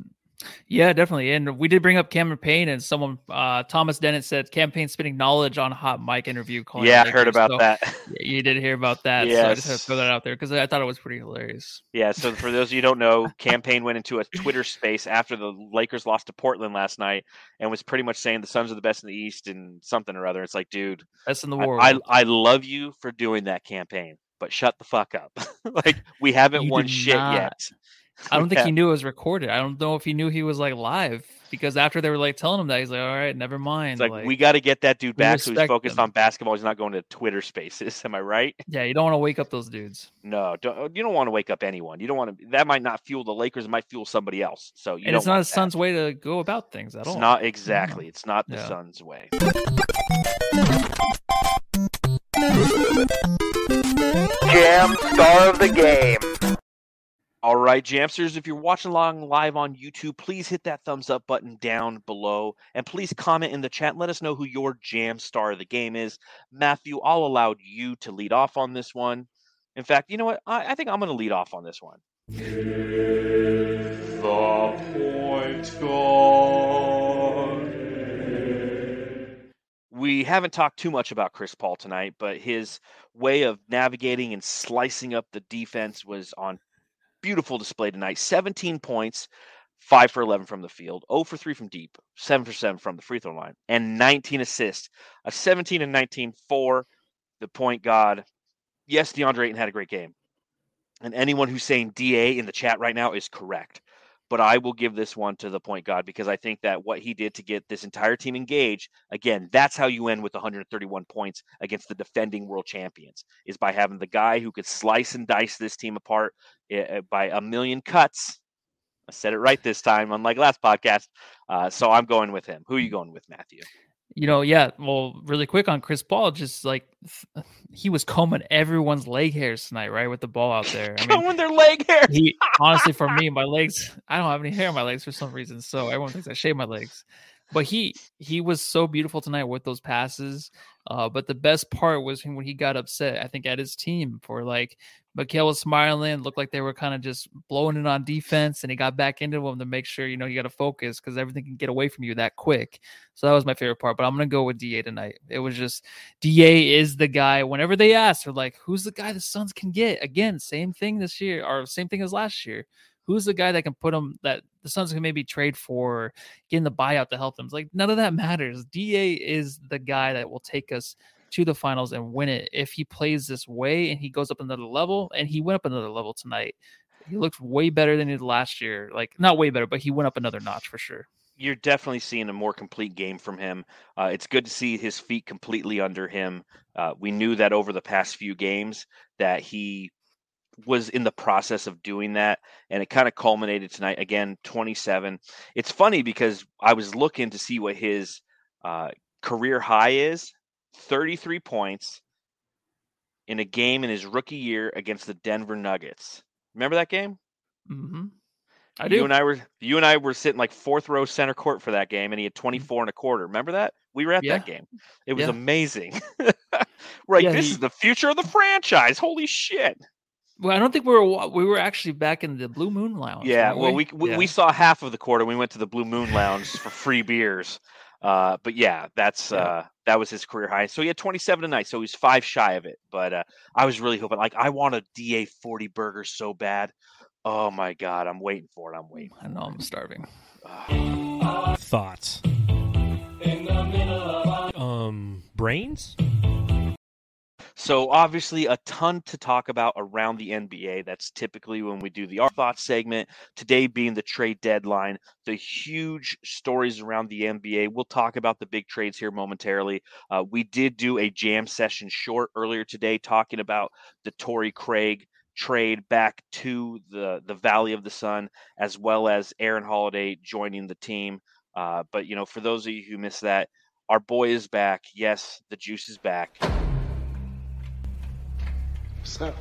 Yeah, definitely. And we did bring up Cameron Payne, and someone, Thomas Dennett said, Cameron Payne spinning knowledge on Hot Mic interview. Yeah, I heard about that. You did hear about that. Yes. So I just had to throw that out there because I thought it was pretty hilarious. Yeah, so for those of you who don't know, Cameron Payne went into a Twitter space after the Lakers lost to Portland last night and was pretty much saying the Suns are the best in the East and something or other. It's like, dude, best in the world. I love you for doing that, Cameron Payne, but shut the fuck up. Like, we haven't won shit yet. I don't think he knew it was recorded. I don't know if he knew he was like live, because after they were like telling him that, he's like, all right, never mind. It's like we got to get that dude back so he's focused on basketball. He's not going to Twitter spaces. Am I right? Yeah. You don't want to wake up those dudes. No, you don't want to wake up anyone. You don't want to, that might not fuel the Lakers. It might fuel somebody else. So you know, it's not a Suns way to go about things at all. It's not exactly. It's not the Suns way. Jam star of the game. All right, Jamsters, if you're watching along live on YouTube, please hit that thumbs up button down below, and please comment in the chat. Let us know who your jam star of the game is. Matthew, I'll allow you to lead off on this one. In fact, you know what? I think I'm going to lead off on this one. The point guard. We haven't talked too much about Chris Paul tonight, but his way of navigating and slicing up the defense was on beautiful display tonight. 17 points, 5 for 11 from the field, 0 for 3 from deep, 7 for 7 from the free throw line, and 19 assists, a 17 and 19 for the point guard. Yes, DeAndre Ayton had a great game. And anyone who's saying DA in the chat right now is correct. But I will give this one to the point guard because I think that what he did to get this entire team engaged, again, that's how you end with 131 points against the defending world champions, is by having the guy who could slice and dice this team apart by a million cuts. I said it right this time, unlike last podcast. So I'm going with him. Who are you going with, Matthew? Well, really quick on Chris Paul, just like he was combing everyone's leg hairs tonight, right? With the ball out there. Combing their leg hair. Honestly, for me, my legs, I don't have any hair on my legs for some reason. So everyone thinks I shave my legs. But he was so beautiful tonight with those passes. But the best part was when he got upset, I think, at his team for like Mikal was smiling, looked like they were kind of just blowing it on defense, and he got back into him to make sure, you got to focus because everything can get away from you that quick. So that was my favorite part, but I'm going to go with DA tonight. It was just DA is the guy. Whenever they ask, they're like, who's the guy the Suns can get? Again, same thing this year or same thing as last year. Who's the guy that can put him that the Suns can maybe trade for, getting the buyout to help them? It's like none of that matters. DA is the guy that will take us to the finals and win it. If he plays this way and he goes up another level, and he went up another level tonight, he looked way better than he did last year. Like not way better, but he went up another notch for sure. You're definitely seeing a more complete game from him. It's good to see his feet completely under him. We knew that over the past few games that he was in the process of doing that, and it kind of culminated tonight. Again, 27. It's funny because I was looking to see what his career high is, 33 points in a game in his rookie year against the Denver Nuggets. Remember that game? Mm-hmm. I do. You and I were sitting like fourth row center court for that game, and he had 24 and a quarter. Remember that? We were at that game. It was amazing. Right, yeah, this is the future of the franchise. Holy shit. Well, I don't think we were actually back in the Blue Moon Lounge. Yeah, well, we saw half of the quarter. We went to the Blue Moon Lounge for free beers. But yeah, that was his career high. So he had 27 tonight, so he's 5 shy of it. But I was really hoping, like, I want a DA 40 burger so bad. Oh my God, I'm waiting for it. I know, I'm starving. Thoughts. In the middle of brains. So obviously a ton to talk about around the NBA. That's typically when we do the Our Thoughts segment. Today being the trade deadline, the huge stories around the NBA. We'll talk about the big trades here momentarily. We did do a jam session short earlier today talking about the Torrey Craig trade back to the Valley of the Sun, as well as Aaron Holiday joining the team. But, for those of you who missed that, our boy is back. Yes, the juice is back. So.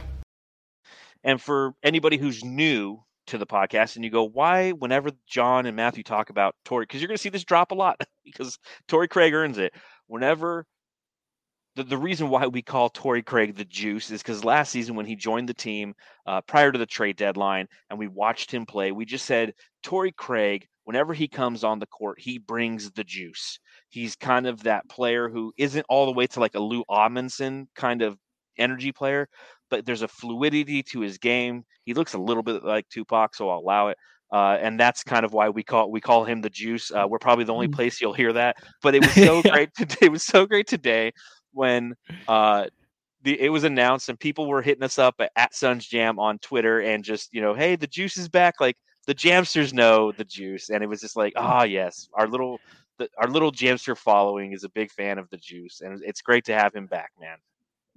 And for anybody who's new to the podcast and you go, why whenever John and Matthew talk about Torrey, because you're going to see this drop a lot because Torrey Craig earns it. Whenever the reason why we call Torrey Craig the juice is because last season when he joined the team prior to the trade deadline and we watched him play, we just said Torrey Craig, whenever he comes on the court, he brings the juice. He's kind of that player who isn't all the way to like a Lou Amundsen kind of energy player, but there's a fluidity to his game. He looks a little bit like Tupac, so I'll allow it. And that's kind of why we call him the juice. We're probably the only place you'll hear that, but it was so great. It was so great today when it was announced and people were hitting us up at Suns Jam on Twitter and just, hey, the juice is back. Like the Jamsters know the juice. And it was just like, yes, our little Jamster following is a big fan of the juice. And it's great to have him back, man.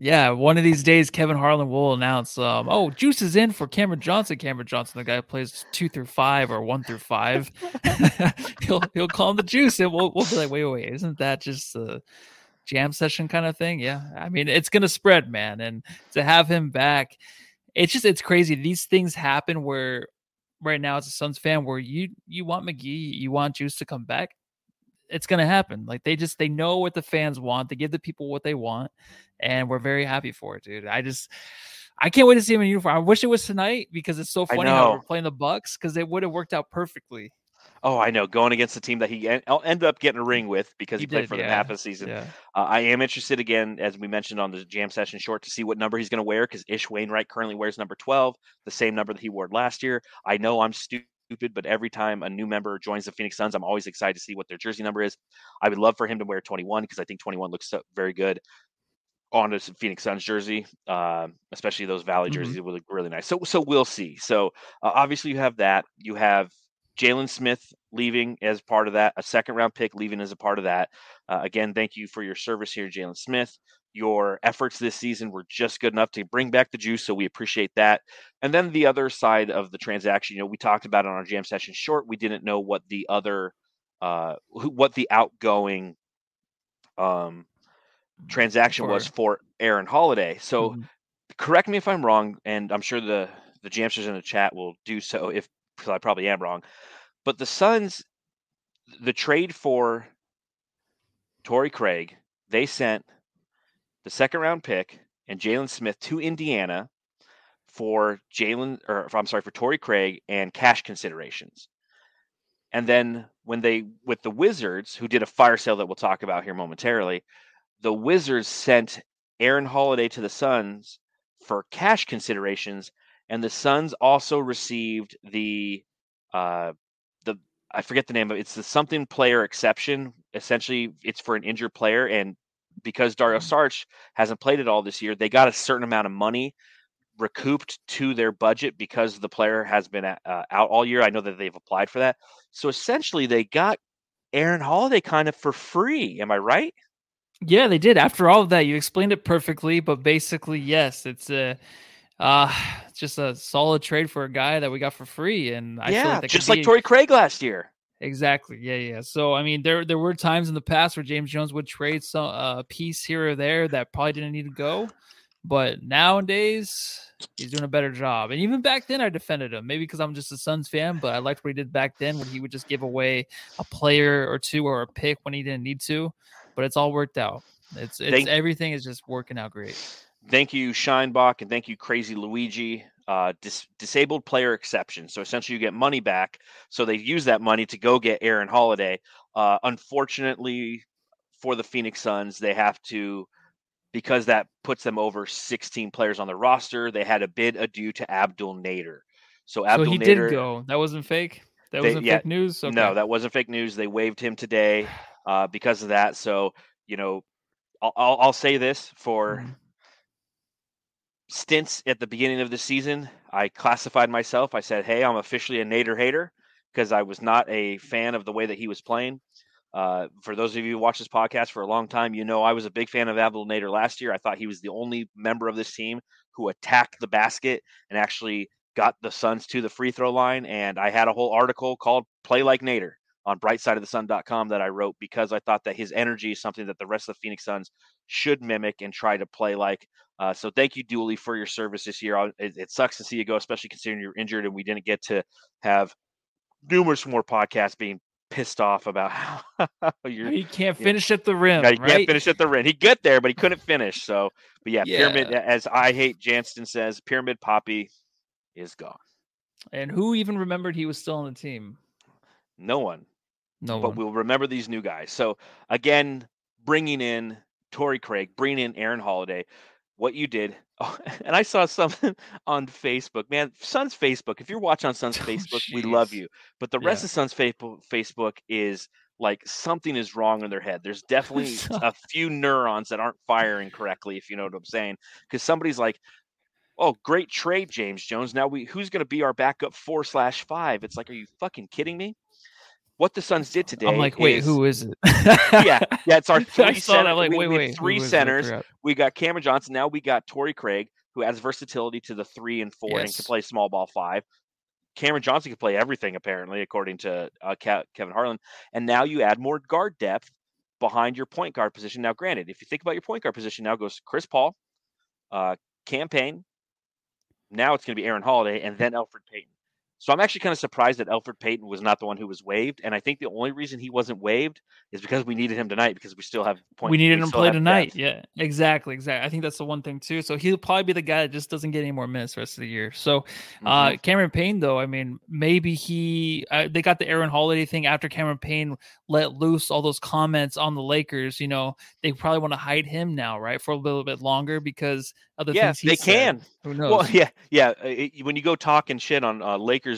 Yeah, one of these days, Kevin Harlan will announce, juice is in for Cameron Johnson. Cameron Johnson, the guy who plays 2 through 5 or 1 through 5. He'll call him the juice, and we'll be like, wait, isn't that just a jam session kind of thing? Yeah, I mean, it's gonna spread, man, and to have him back, it's crazy. These things happen where right now as a Suns fan, where you want McGee, you want Juice to come back. It's going to happen. Like they know what the fans want. They give the people what they want. And we're very happy for it, dude. I can't wait to see him in uniform. I wish it was tonight because it's so funny how we're playing the Bucks because it would have worked out perfectly. Oh, I know. Going against the team that he ended up getting a ring with because he played for them half a season. Yeah. I am interested, again, as we mentioned on the jam session short, to see what number he's going to wear because Ish Wainwright currently wears number 12, the same number that he wore last year. I know I'm stupid. stupid, but every time a new member joins the Phoenix Suns, I'm always excited to see what their jersey number is. I would love for him to wear 21 because I think 21 looks very good on a Phoenix Suns jersey, especially those Valley jerseys would look really nice. So we'll see. So obviously you have that. You have Jalen Smith leaving as part of that, a second round pick leaving as a part of that. Again, thank you for your service here, Jalen Smith. Your efforts this season were just good enough to bring back the juice, so we appreciate that. And then the other side of the transaction, you know, we talked about it on our jam session short. We didn't know what the other, what the outgoing transaction was for Aaron Holiday. So correct me if I'm wrong, and I'm sure the jamsters in the chat will do so if, because I probably am wrong. But the Suns, the trade for Torrey Craig, they sent the second round pick and Jalen Smith to Indiana for Torrey Craig and cash considerations. And then with the Wizards, who did a fire sale that we'll talk about here momentarily, the Wizards sent Aaron Holiday to the Suns for cash considerations, and the Suns also received the I forget the name of it. It's the something player exception. Essentially, it's for an injured player, and because Dario Saric hasn't played at all this year, they got a certain amount of money recouped to their budget because the player has been out all year. I know that they've applied for that. So essentially, they got Aaron Holiday kind of for free. Am I right? Yeah, they did. After all of that, you explained it perfectly, but basically, yes, it's just a solid trade for a guy that we got for free. And I feel like Torrey Craig last year. Exactly. Yeah. So, I mean, there were times in the past where James Jones would trade some piece here or there that probably didn't need to go. But nowadays, he's doing a better job. And even back then, I defended him. Maybe because I'm just a Suns fan, but I liked what he did back then when he would just give away a player or two or a pick when he didn't need to. But it's all worked out. Everything is just working out great. Thank you, Scheinbach, and thank you, Crazy Luigi. Disabled player exception. So essentially you get money back. So they use that money to go get Aaron Holiday. Unfortunately for the Phoenix Suns, they have to, because that puts them over 16 players on the roster, they had to bid adieu to Abdul Nader. So Abdul Nader did go. That wasn't fake. That wasn't fake news. Okay. No, that wasn't fake news. They waived him today because of that. So, you know, I'll say this for stints at the beginning of the season, I classified myself. I said, hey, I'm officially a Nader hater because I was not a fan of the way that he was playing. For those of you who watch this podcast for a long time, you know I was a big fan of Abdul Nader last year. I thought he was the only member of this team who attacked the basket and actually got the Suns to the free throw line. And I had a whole article called Play Like Nader on brightsideofthesun.com that I wrote because I thought that his energy is something that the rest of the Phoenix Suns should mimic and try to play like. So thank you, Dooley, for your service this year. It sucks to see you go, especially considering you're injured and we didn't get to have numerous more podcasts being pissed off about how he can't finish at the rim. He can't finish at the rim. He got there, but he couldn't finish. So, but yeah, Pyramid, as I hate Jansen says, Pyramid Poppy is gone. And who even remembered he was still on the team? No one. But we'll remember these new guys. So again, bringing in Torrey Craig, bringing in Aaron Holiday. What you did, and I saw something on Facebook, man. Suns Facebook, if you're watching on Suns Facebook, we love you. But the rest of Suns Facebook is like something is wrong in their head. There's definitely a few neurons that aren't firing correctly, if you know what I'm saying. Because somebody's like, "Oh, great trade, James Jones. Now who's going to be our backup 4/5?" It's like, are you fucking kidding me? What the Suns did today. I'm like, wait, who is it? yeah, it's our three centers. Like, we three centers. We got Cameron Johnson. Now we got Torrey Craig, who adds versatility to the 3 and 4 and can play small ball 5. Cameron Johnson can play everything, apparently, according to Kevin Harlan. And now you add more guard depth behind your point guard position. Now, granted, if you think about your point guard position, now goes Chris Paul, Cam Payne. Now it's going to be Aaron Holiday and then Elfrid Payton. So I'm actually kind of surprised that Elfrid Payton was not the one who was waived. And I think the only reason he wasn't waived is because we needed him tonight because we still have points. We needed him to play tonight. Depth. Yeah, exactly. I think that's the one thing too. So he'll probably be the guy that just doesn't get any more minutes the rest of the year. So Cameron Payne though, I mean, maybe they got the Aaron Holiday thing after Cameron Payne let loose all those comments on the Lakers. You know, they probably want to hide him now, right? For a little bit longer because other things he said. Who knows? Well, when you go talking shit on Lakers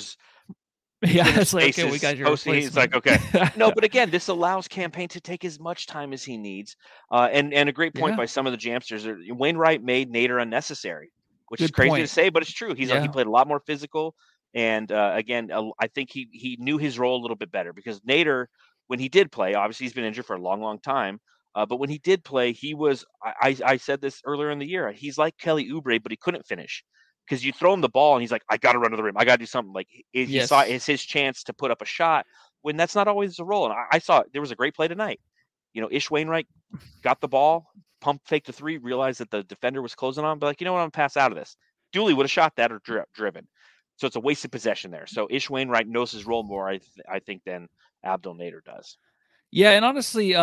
Yeah, it's like, okay, we got your OC. He's like, okay. No, but again, this allows Campaign to take as much time as he needs. And a great point by some of the Jamsters. Wainwright made Nader unnecessary, which is crazy to say, but it's true. He's he played a lot more physical. And again, I think he knew his role a little bit better, because Nader, when he did play, obviously he's been injured for a long, long time. But when he did play, he was, I said this earlier in the year, he's like Kelly Oubre, but he couldn't finish. Because you throw him the ball and he's like, I got to run to the rim. I got to do something. Like, he saw it's his chance to put up a shot, when that's not always the role. And I saw there was a great play tonight. You know, Ish Wainwright got the ball, pump fake to three, realized that the defender was closing on, but like, you know what, I'm going to pass out of this. Dooley would have shot that or driven. So it's a wasted possession there. So Ish Wainwright knows his role more, I think, than Abdul Nader does. Yeah, and honestly,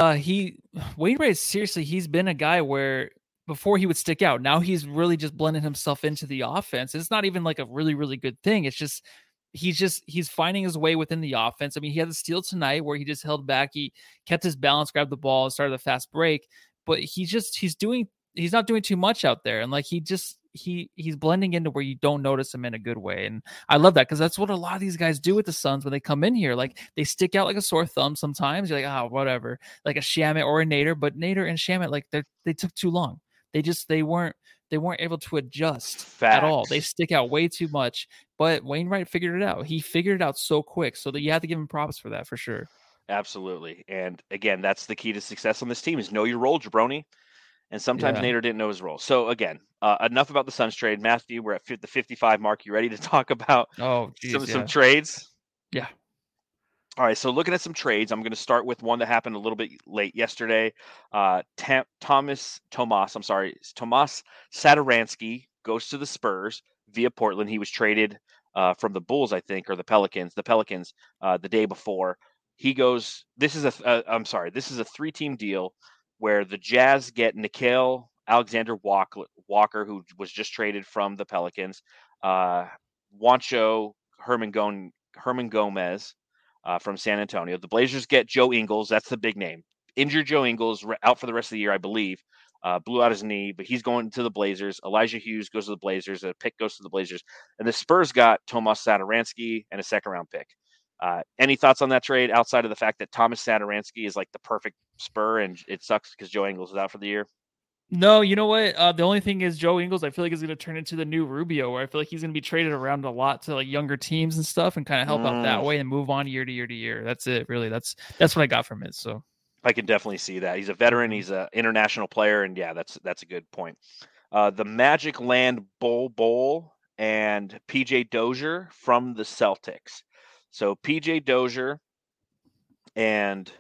Wainwright, seriously, he's been a guy where before he would stick out. Now he's really just blended himself into the offense. It's not even like a really, really good thing. It's just he's finding his way within the offense. I mean, he had a steal tonight where he just held back. He kept his balance, grabbed the ball, and started a fast break. But he's not doing too much out there. And like he's blending into where you don't notice him in a good way. And I love that, because that's what a lot of these guys do with the Suns when they come in here. Like, they stick out like a sore thumb sometimes. You're like, whatever. Like a Shamet or a Nader. But Nader and Shamet, like, they took too long. They weren't able to adjust at all. They stick out way too much. But Wainwright figured it out. He figured it out so quick. So that you have to give him props for that, for sure. Absolutely. And again, that's the key to success on this team, is know your role, jabroni. And sometimes Nader didn't know his role. So again, enough about the Suns trade. Matthew, we're at the 55 mark. You ready to talk about some trades? Yeah. All right. So looking at some trades, I'm going to start with one that happened a little bit late yesterday. Tomas Satoransky goes to the Spurs via Portland. He was traded from the Bulls, I think, or the Pelicans the day before. He goes, this is a 3-team deal, where the Jazz get Nickeil Alexander-Walker, who was just traded from the Pelicans, Juancho Herman Gomez from San Antonio. The Blazers get Joe Ingles. That's the big name. Injured Joe Ingles, out for the rest of the year, I believe. Blew out his knee, but he's going to the Blazers. Elijah Hughes goes to the Blazers. A pick goes to the Blazers. And the Spurs got Tomas Satoransky and a second-round pick. Any thoughts on that trade outside of the fact that Tomas Satoransky is like the perfect Spur, and it sucks because Joe Ingles is out for the year? No, you know what? The only thing is Joe Ingles, I feel like, is going to turn into the new Rubio, where I feel like he's going to be traded around a lot to like younger teams and stuff, and kind of help out that way and move on year to year to year. That's it, really. That's what I got from it. So I can definitely see that. He's a veteran. He's an international player, and yeah, that's a good point. The Magic land Bol and PJ Dozier from the Celtics. So PJ Dozier and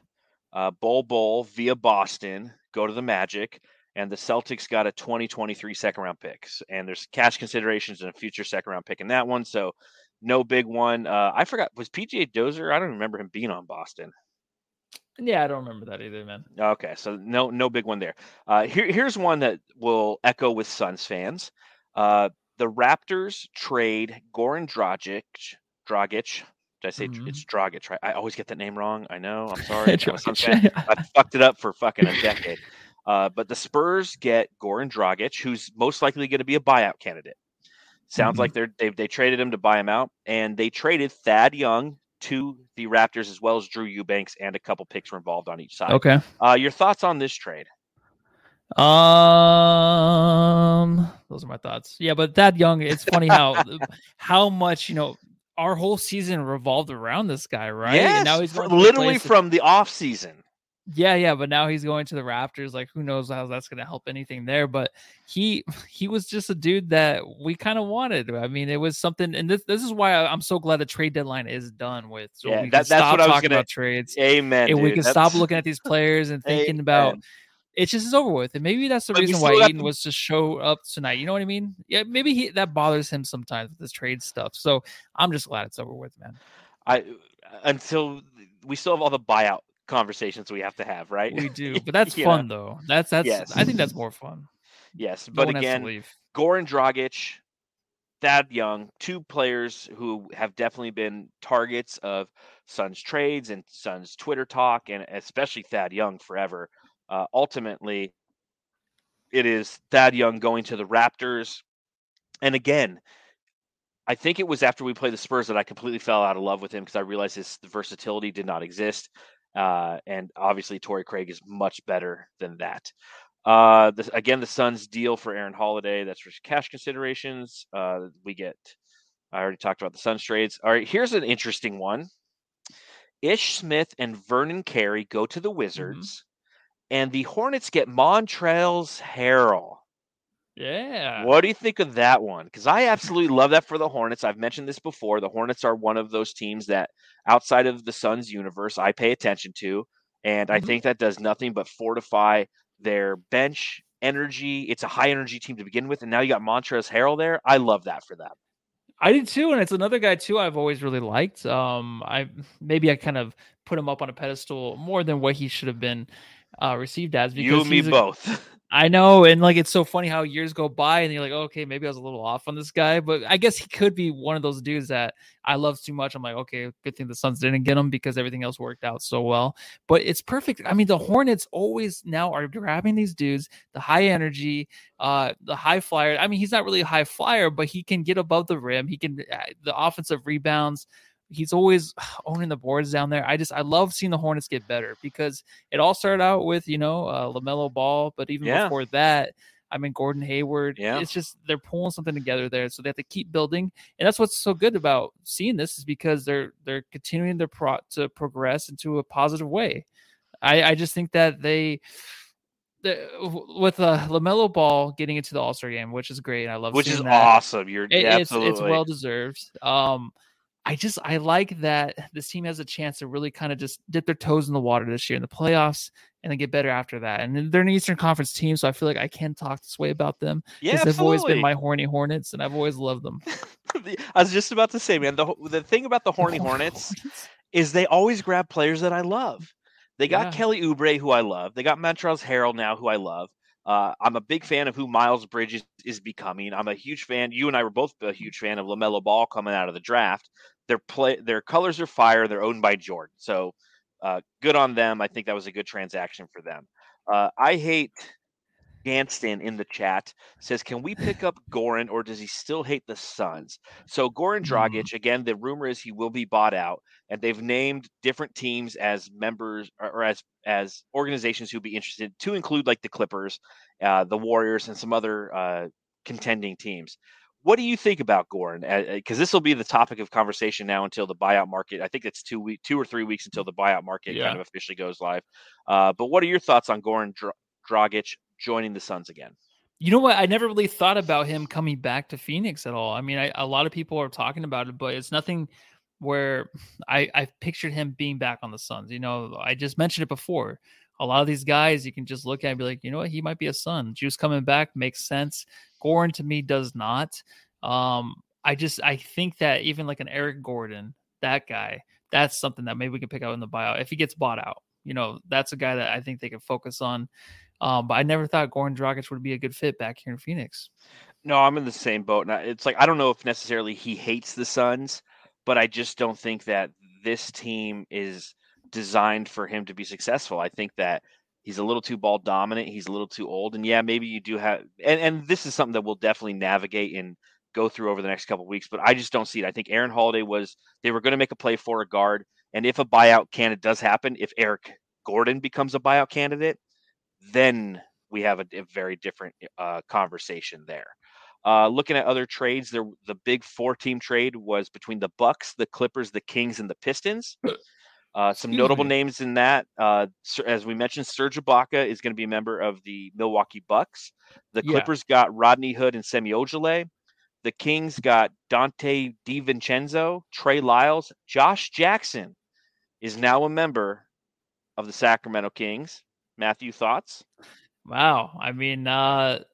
Bol via Boston go to the Magic, and the Celtics got a 2023 second-round pick. And there's cash considerations and a future second-round pick in that one, so no big one. I forgot, was PJ Dozier? I don't remember him being on Boston. Yeah, I don't remember that either, man. Okay, so no big one there. Here's one that will echo with Suns fans. The Raptors trade Goran Dragic. Did I say it's Dragic, right? I always get that name wrong. I know. I'm sorry. I fucked it up for fucking a decade. But the Spurs get Goran Dragic, who's most likely going to be a buyout candidate. Sounds like they traded him to buy him out. And they traded Thad Young to the Raptors, as well as Drew Eubanks, and a couple picks were involved on each side. Okay. Your thoughts on this trade? Those are my thoughts. Yeah, but Thad Young, it's funny how much, you know, our whole season revolved around this guy, right? Yes, and now he's literally from the off season. Yeah, but now he's going to the Raptors. Like, who knows how that's going to help anything there? But he was just a dude that we kind of wanted. I mean, it was something, and this is why I'm so glad the trade deadline is done with. So yeah, that's what I was talking about trades. Amen. And dude, we can stop looking at these players and thinking about. It just is over with, and maybe that's the reason why Ayton was to show up tonight. You know what I mean? Yeah, maybe that bothers him sometimes with this trade stuff. So I'm just glad it's over with, man. Until we still have all the buyout conversations we have to have, right? We do, but that's fun though. That's yes. I think that's more fun. Yes, but again, Goran Dragic, Thad Young, two players who have definitely been targets of Suns trades and Suns Twitter talk, and especially Thad Young forever. Ultimately, it is Thad Young going to the Raptors. And again, I think it was after we played the Spurs that I completely fell out of love with him because I realized his versatility did not exist. And obviously Torrey Craig is much better than that. Again, the Suns deal for Aaron Holiday. That's for cash considerations. I already talked about the Suns trades. All right, here's an interesting one. Ish Smith and Vernon Carey go to the Wizards, and the Hornets get Montrezl Harrell. Yeah. What do you think of that one? Because I absolutely love that for the Hornets. I've mentioned this before. The Hornets are one of those teams that, outside of the Suns universe, I pay attention to, and I think that does nothing but fortify their bench energy. It's a high-energy team to begin with, and now you got Montrezl Harrell there. I love that for them. I did too, and it's another guy too I've always really liked. I kind of put him up on a pedestal more than what he should have been received as. Because you and me both. I know, and like it's so funny how years go by, and you're like, oh, okay, maybe I was a little off on this guy, but I guess he could be one of those dudes that I love too much. I'm like, okay, good thing the Suns didn't get him because everything else worked out so well. But it's perfect. I mean, the Hornets always now are grabbing these dudes, the high energy, the high flyer. I mean, he's not really a high flyer, but he can get above the rim. He can the offensive rebounds. He's always owning the boards down there. I love seeing the Hornets get better because it all started out with, LaMelo Ball, but even before that, Gordon Hayward. Yeah. It's just they're pulling something together there, so they have to keep building. And that's what's so good about seeing this is because they're continuing to progress into a positive way. I just think that with LaMelo Ball getting into the All-Star game, which is great. And I love seeing that. Awesome. It's well-deserved. I like that this team has a chance to really kind of just dip their toes in the water this year in the playoffs and then get better after that. And they're an Eastern Conference team, so I feel like I can talk this way about them. Yeah, absolutely. They've always been my horny Hornets, and I've always loved them. I was just about to say, man, the thing about the horny Hornets is they always grab players that I love. They got Kelly Oubre, who I love. They got Montrezl Harrell now, who I love. I'm a big fan of who Miles Bridges is becoming. I'm a huge fan. You and I were both a huge fan of LaMelo Ball coming out of the draft. Their colors are fire. They're owned by Jordan. So good on them. I think that was a good transaction for them. I hate Ganston in the chat. Says, can we pick up Goran or does he still hate the Suns? So Goran Dragic, again, the rumor is he will be bought out. And they've named different teams as members or as organizations who'd be interested, to include like the Clippers, the Warriors, and some other contending teams. What do you think about Goran? Because this will be the topic of conversation now until the buyout market. I think it's 2 or 3 weeks until the buyout market kind of officially goes live. But what are your thoughts on Goran Dragic joining the Suns again? You know what? I never really thought about him coming back to Phoenix at all. I mean, a lot of people are talking about it, but it's nothing where I pictured him being back on the Suns. I just mentioned it before. A lot of these guys you can just look at and be like, you know what? He might be a Sun. Juice coming back makes sense. Goran to me does not. I think that even like an Eric Gordon, that guy, that's something that maybe we can pick out in the buyout. If he gets bought out, that's a guy that I think they can focus on. But I never thought Goran Dragic would be a good fit back here in Phoenix. No, I'm in the same boat. And it's like, I don't know if necessarily he hates the Suns, but I just don't think that this team is designed for him to be successful. I think that he's a little too ball dominant. He's a little too old. And yeah, maybe you do have, and this is something that we'll definitely navigate and go through over the next couple of weeks, but I just don't see it. I think Aaron Holiday they were going to make a play for a guard. And if a buyout candidate does happen, if Eric Gordon becomes a buyout candidate, then we have a very different conversation there. Looking at other trades, the big 4-team trade was between the Bucks, the Clippers, the Kings, and the Pistons. Some notable names in that, as we mentioned, Serge Ibaka is going to be a member of the Milwaukee Bucks. The Clippers got Rodney Hood and Semi Ojeleye. The Kings got Dante DiVincenzo, Trey Lyles. Josh Jackson is now a member of the Sacramento Kings. Matthew, thoughts? Wow. I mean, no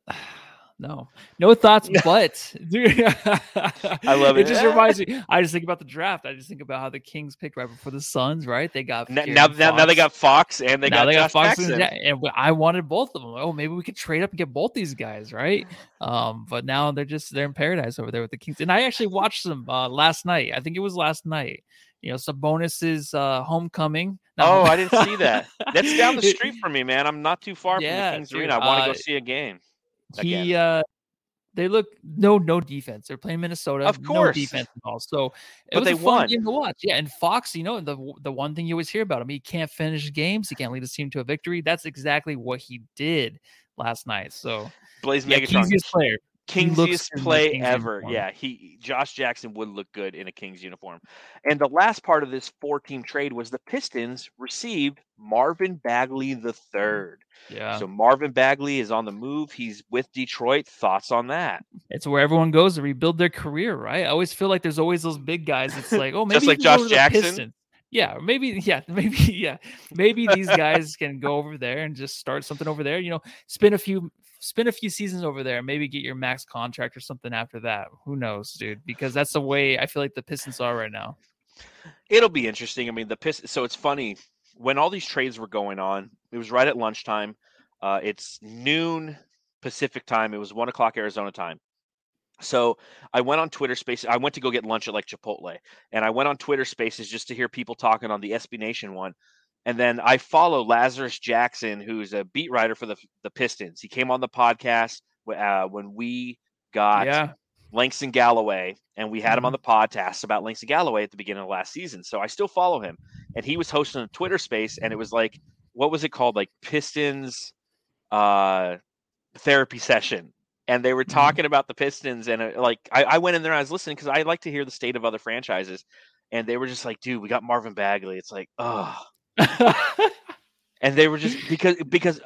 thoughts, but dude, I love it. It just reminds me. I just think about the draft. I just think about how the Kings picked right before the Suns. Right, they got now they got Fox and they got Fox Jackson. And I wanted both of them. Oh, maybe we could trade up and get both these guys, right? But now they're in paradise over there with the Kings. And I actually watched them last night. I think it was last night. Sabonis's homecoming. No. Oh, I didn't see that. That's down the street from me, man. I'm not too far from the Kings Arena. I want to go see a game. He They look no defense. They're playing Minnesota, of course, no defense at all. So it was a fun game to watch. Yeah, and Fox, the one thing you always hear about him, he can't finish games. He can't lead his team to a victory. That's exactly what he did last night. So Blaze Megatron, easiest player. Kingsiest play ever. Uniform. Yeah, Josh Jackson would look good in a Kings uniform. And the last part of this four-team trade was the Pistons received Marvin Bagley the third. Yeah. So Marvin Bagley is on the move. He's with Detroit. Thoughts on that? It's where everyone goes to rebuild their career, right? I always feel like there's always those big guys. It's like, oh, maybe just like Josh Jackson. Yeah, maybe these guys can go over there and just start something over there. Spend a few seasons over there, and maybe get your max contract or something after that. Who knows, dude? Because that's the way I feel like the Pistons are right now. It'll be interesting. I mean, the Pistons. So it's funny when all these trades were going on. It was right at lunchtime. It's noon Pacific time. It was 1:00 Arizona time. So I went on Twitter Spaces. I went to go get lunch at like Chipotle, and I went on Twitter Spaces just to hear people talking on the SB Nation one. And then I follow Lazarus Jackson, who's a beat writer for the Pistons. He came on the podcast when we got Langston Galloway, and we had him on the podcast about Langston Galloway at the beginning of last season. So I still follow him, and he was hosting a Twitter space, and it was like, what was it called? Like Pistons therapy session. And they were talking about the Pistons, and I went in there and I was listening because I like to hear the state of other franchises, and they were just like, "Dude, we got Marvin Bagley." It's like, oh, and they were just because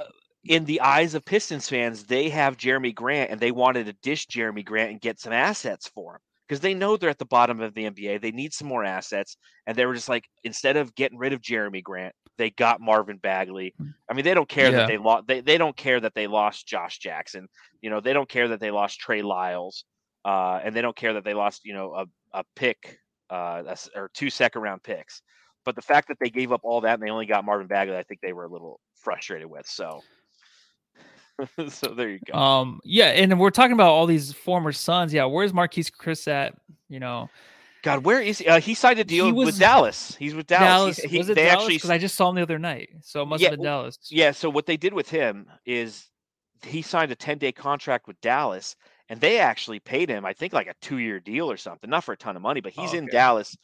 in the eyes of Pistons fans, they have Jeremy Grant, and they wanted to dish Jeremy Grant and get some assets for him because they know they're at the bottom of the NBA. They need some more assets, and they were just like, instead of getting rid of Jeremy Grant, they got Marvin Bagley. I mean, they don't care that they lost. They don't care that they lost Josh Jackson. They don't care that they lost Trey Lyles, and they don't care that they lost a pick or 2 second round picks. But the fact that they gave up all that and they only got Marvin Bagley, I think they were a little frustrated with. So. So there you go. And we're talking about all these former Suns. Yeah, where's Marquise Chris at? God, where is he? He signed a deal with Dallas. He's with Dallas. Because I just saw him the other night, so it must have been Dallas. Yeah, so what they did with him is he signed a 10-day contract with Dallas, and they actually paid him, I think, like a 2-year deal or something. Not for a ton of money, but he's in Dallas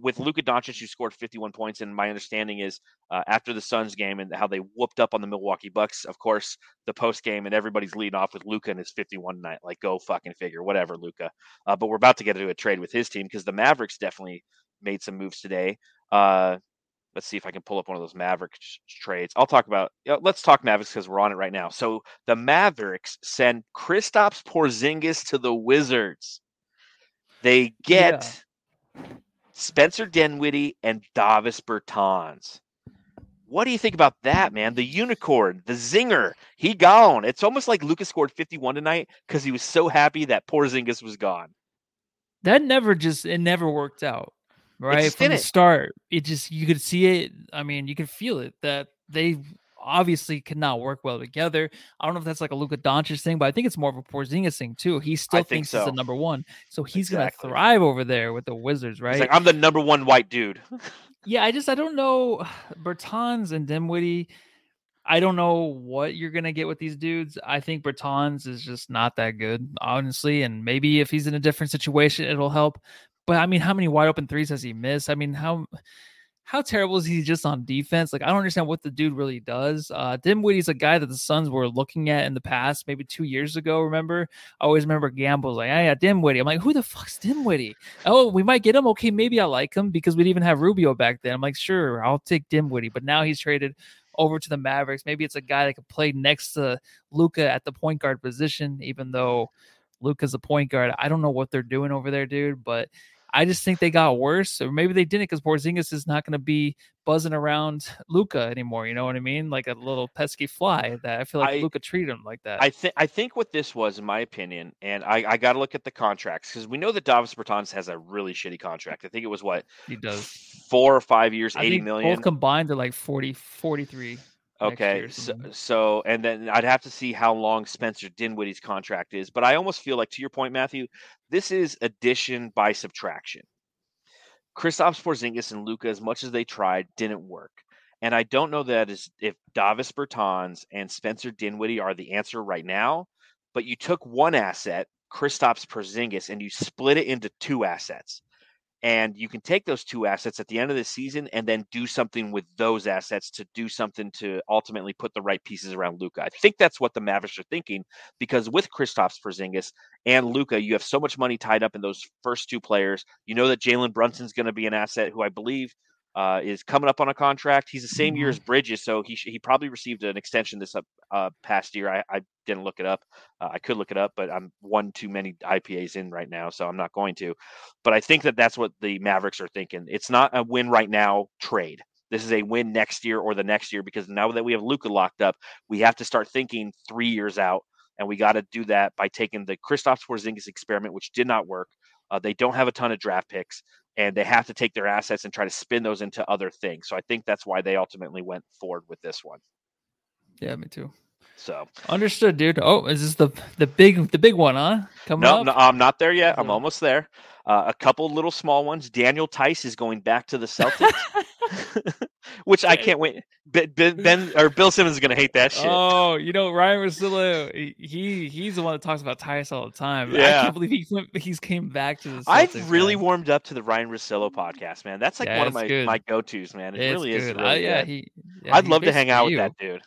with Luka Doncic, who scored 51 points. And my understanding is after the Suns game and how they whooped up on the Milwaukee Bucks, of course, the post game, and everybody's leading off with Luka and his 51 tonight. Like, go fucking figure, whatever, Luka. But we're about to get into a trade with his team because the Mavericks definitely made some moves today. Let's see if I can pull up one of those Mavericks trades. Let's talk Mavericks because we're on it right now. So the Mavericks send Kristaps Porzingis to the Wizards. They get Spencer Dinwiddie and Davis Bertans. What do you think about that, man? The unicorn, the zinger, he gone. It's almost like Luka scored 51 tonight because he was so happy that Porzingis was gone. It never worked out. Right from the start, you could see it. I mean, you could feel it that they obviously could not work well together. I don't know if that's like a Luka Doncic thing, but I think it's more of a Porzingis thing too. He still thinks he's the number one, so he's gonna thrive over there with the Wizards, right? He's like, I'm the number one white dude. Yeah, I don't know. Bertans and Dinwiddie, I don't know what you're gonna get with these dudes. I think Bertans is just not that good, honestly, and maybe if he's in a different situation, it'll help. But I mean, how many wide open threes has he missed? I mean, how terrible is he just on defense? Like, I don't understand what the dude really does. Dinwiddie's a guy that the Suns were looking at in the past, maybe 2 years ago. Remember, I always remember Gamble's like, "Hey, Dinwiddie." I'm like, "Who the fuck's Dinwiddie? Oh, we might get him. Okay, maybe I like him," because we'd even have Rubio back then. I'm like, "Sure, I'll take Dinwiddie." But now he's traded over to the Mavericks. Maybe it's a guy that could play next to Luka at the point guard position, even though Luka's a point guard. I don't know what they're doing over there, dude, but I just think they got worse, or maybe they didn't, because Porzingis is not going to be buzzing around Luka anymore. You know what I mean? Like a little pesky fly that I feel like Luka treated him like that. I think what this was, in my opinion, and I got to look at the contracts because we know that Davis Bertans has a really shitty contract. I think it was what he does 4 or 5 years, $80 million. Both combined to like 40, 43. Okay, so and then I'd have to see how long Spencer Dinwiddie's contract is, but I almost feel like, to your point, Matthew, this is addition by subtraction. Kristaps Porzingis and Luka, as much as they tried, didn't work, and I don't know that is if Davis Bertans and Spencer Dinwiddie are the answer right now. But you took one asset Kristaps Porzingis, and you split it into two assets. And you can take those two assets at the end of the season and then do something with those assets to do something to ultimately put the right pieces around Luka. I think that's what the Mavericks are thinking, because with Kristaps Porzingis and Luka, you have so much money tied up in those first two players. You know that Jalen Brunson's going to be an asset who I believe is coming up on a contract. He's the same year as Bridges, so he probably received an extension this past year. I didn't look it up. I could look it up, but I'm one too many IPAs in right now, so I'm not going to. But I think that that's what the Mavericks are thinking. It's not a win right now trade. This is a win next year or the next year, because now that we have Luka locked up, we have to start thinking 3 years out, and we got to do that by taking the Kristaps Porzingis experiment, which did not work. They don't have a ton of draft picks, and they have to take their assets and try to spin those into other things. So I think that's why they ultimately went forward with this one. Yeah, me too. So understood, dude. Oh, is this the big one, huh? Coming up? No, I'm not there yet. I'm almost there. A couple little small ones. Daniel Tice is going back to the Celtics, which I can't wait. Bill Simmons is going to hate that shit. Oh, you know, Ryan Russillo, he's the one that talks about Tice all the time. Yeah. I can't believe he's came back to the Celtics. I've really warmed up to the Ryan Russillo podcast, man. That's like one of my go-tos, man. It really is. Really good. I'd love to hang out with that dude.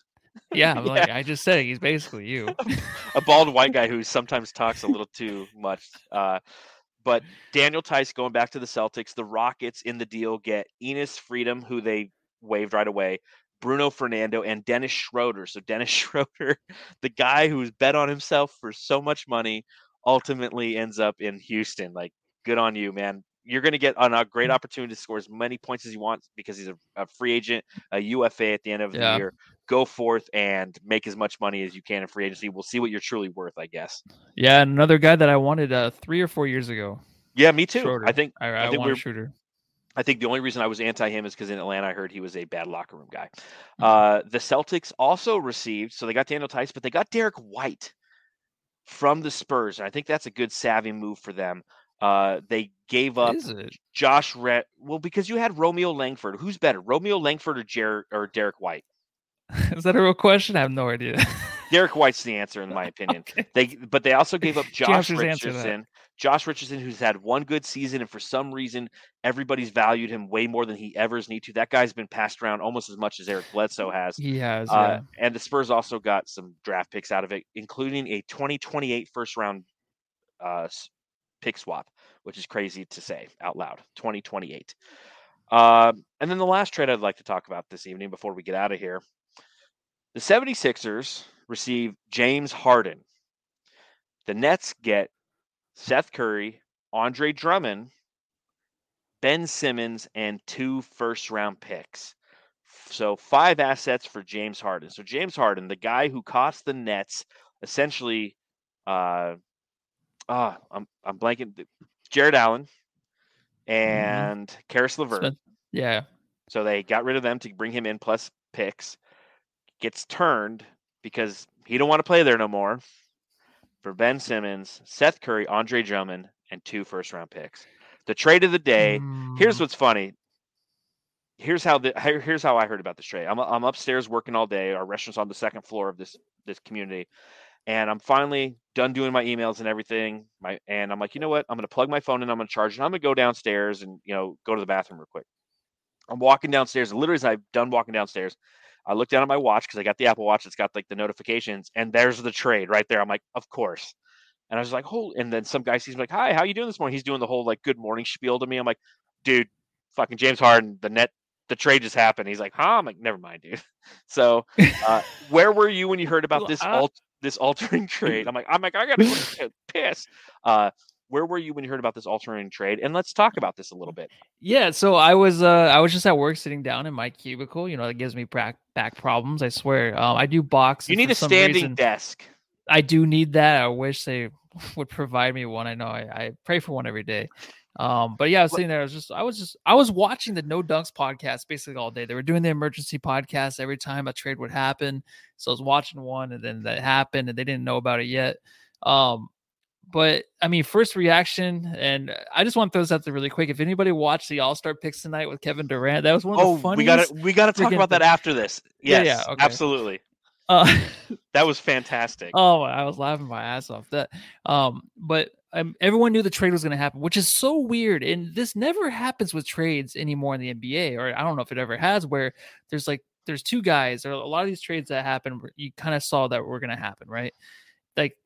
Yeah, like I just said, he's basically you. A bald white guy who sometimes talks a little too much. But Daniel Tice going back to the Celtics. The Rockets in the deal get Enes Freedom, who they waived right away, Bruno Fernando, and Dennis Schroeder. So Dennis Schroeder, the guy who's bet on himself for so much money, ultimately ends up in Houston. Like, good on you, man. You're going to get a great opportunity to score as many points as you want, because he's a free agent, a UFA at the end of the year. Go forth and make as much money as you can in free agency. We'll see what you're truly worth, I guess. Yeah, another guy that I wanted 3 or 4 years ago. Yeah, me too. Schroeder. I think want a shooter. I think the only reason I was anti him is because in Atlanta I heard he was a bad locker room guy. The Celtics also received, so they got Daniel Tice, but they got Derek White from the Spurs. And I think that's a good savvy move for them. They gave up Josh Rhett. Well, because you had Romeo Langford. Who's better, Romeo Langford or Derek White? Is that a real question? I have no idea. Derek White's the answer, in my opinion. Okay. They also gave up Josh Richardson. Josh Richardson, who's had one good season, and for some reason, everybody's valued him way more than he ever needs to. That guy's been passed around almost as much as Eric Bledsoe has. He has, yeah. And the Spurs also got some draft picks out of it, including a 2028 first-round pick swap, which is crazy to say out loud, 2028. And then the last trade I'd like to talk about this evening before we get out of here. The 76ers receive James Harden. The Nets get Seth Curry, Andre Drummond, Ben Simmons, and 2 first-round picks. So 5 assets for James Harden. So James Harden, the guy who cost the Nets essentially I'm blanking. Jared Allen and Caris LeVert. Yeah. So they got rid of them to bring him in, plus picks. Gets turned because he don't want to play there no more, for Ben Simmons, Seth Curry, Andre Drummond, and 2 first-round picks. The trade of the day. Here's what's funny. Here's how I heard about this trade. I'm upstairs working all day. Our restaurant's on the second floor of this community, and I'm finally done doing my emails and everything. And I'm like, you know what? I'm going to plug my phone in. I'm going to charge it. I'm going to go downstairs and go to the bathroom real quick. I'm walking downstairs, and literally as I'm done walking downstairs, I looked down at my watch because I got the Apple Watch. It's got like the notifications, and there's the trade right there. I'm like, of course. And I was like, oh, and then some guy sees me like, hi, how you doing this morning? He's doing the whole like good morning spiel to me. I'm like, dude, fucking James Harden, the trade just happened. He's like, huh? I'm like, never mind, dude. So where were you when you heard about this altering trade? I'm like, I got to piss. Where were you when you heard about this altering trade? And let's talk about this a little bit. Yeah, so I was just at work sitting down in my cubicle. That gives me back problems, I swear. I do box. You need a standing desk. I do need that. I wish they would provide me one. I know I pray for one every day. But yeah, I was sitting there. I was watching the No Dunks podcast basically all day. They were doing the emergency podcast every time a trade would happen. So I was watching one, and then that happened, and they didn't know about it yet. But I mean, first reaction, and I just want to throw this out there really quick. If anybody watched the All-Star picks tonight with Kevin Durant, that was one of the funniest. We gotta talk about that after this. Yes, yeah, okay. Absolutely. That was fantastic. Oh, I was laughing my ass off that. But everyone knew the trade was going to happen, which is so weird. And this never happens with trades anymore in the NBA, or I don't know if it ever has, where there's two guys, or a lot of these trades that happen, you kind of saw that were going to happen, right? Like,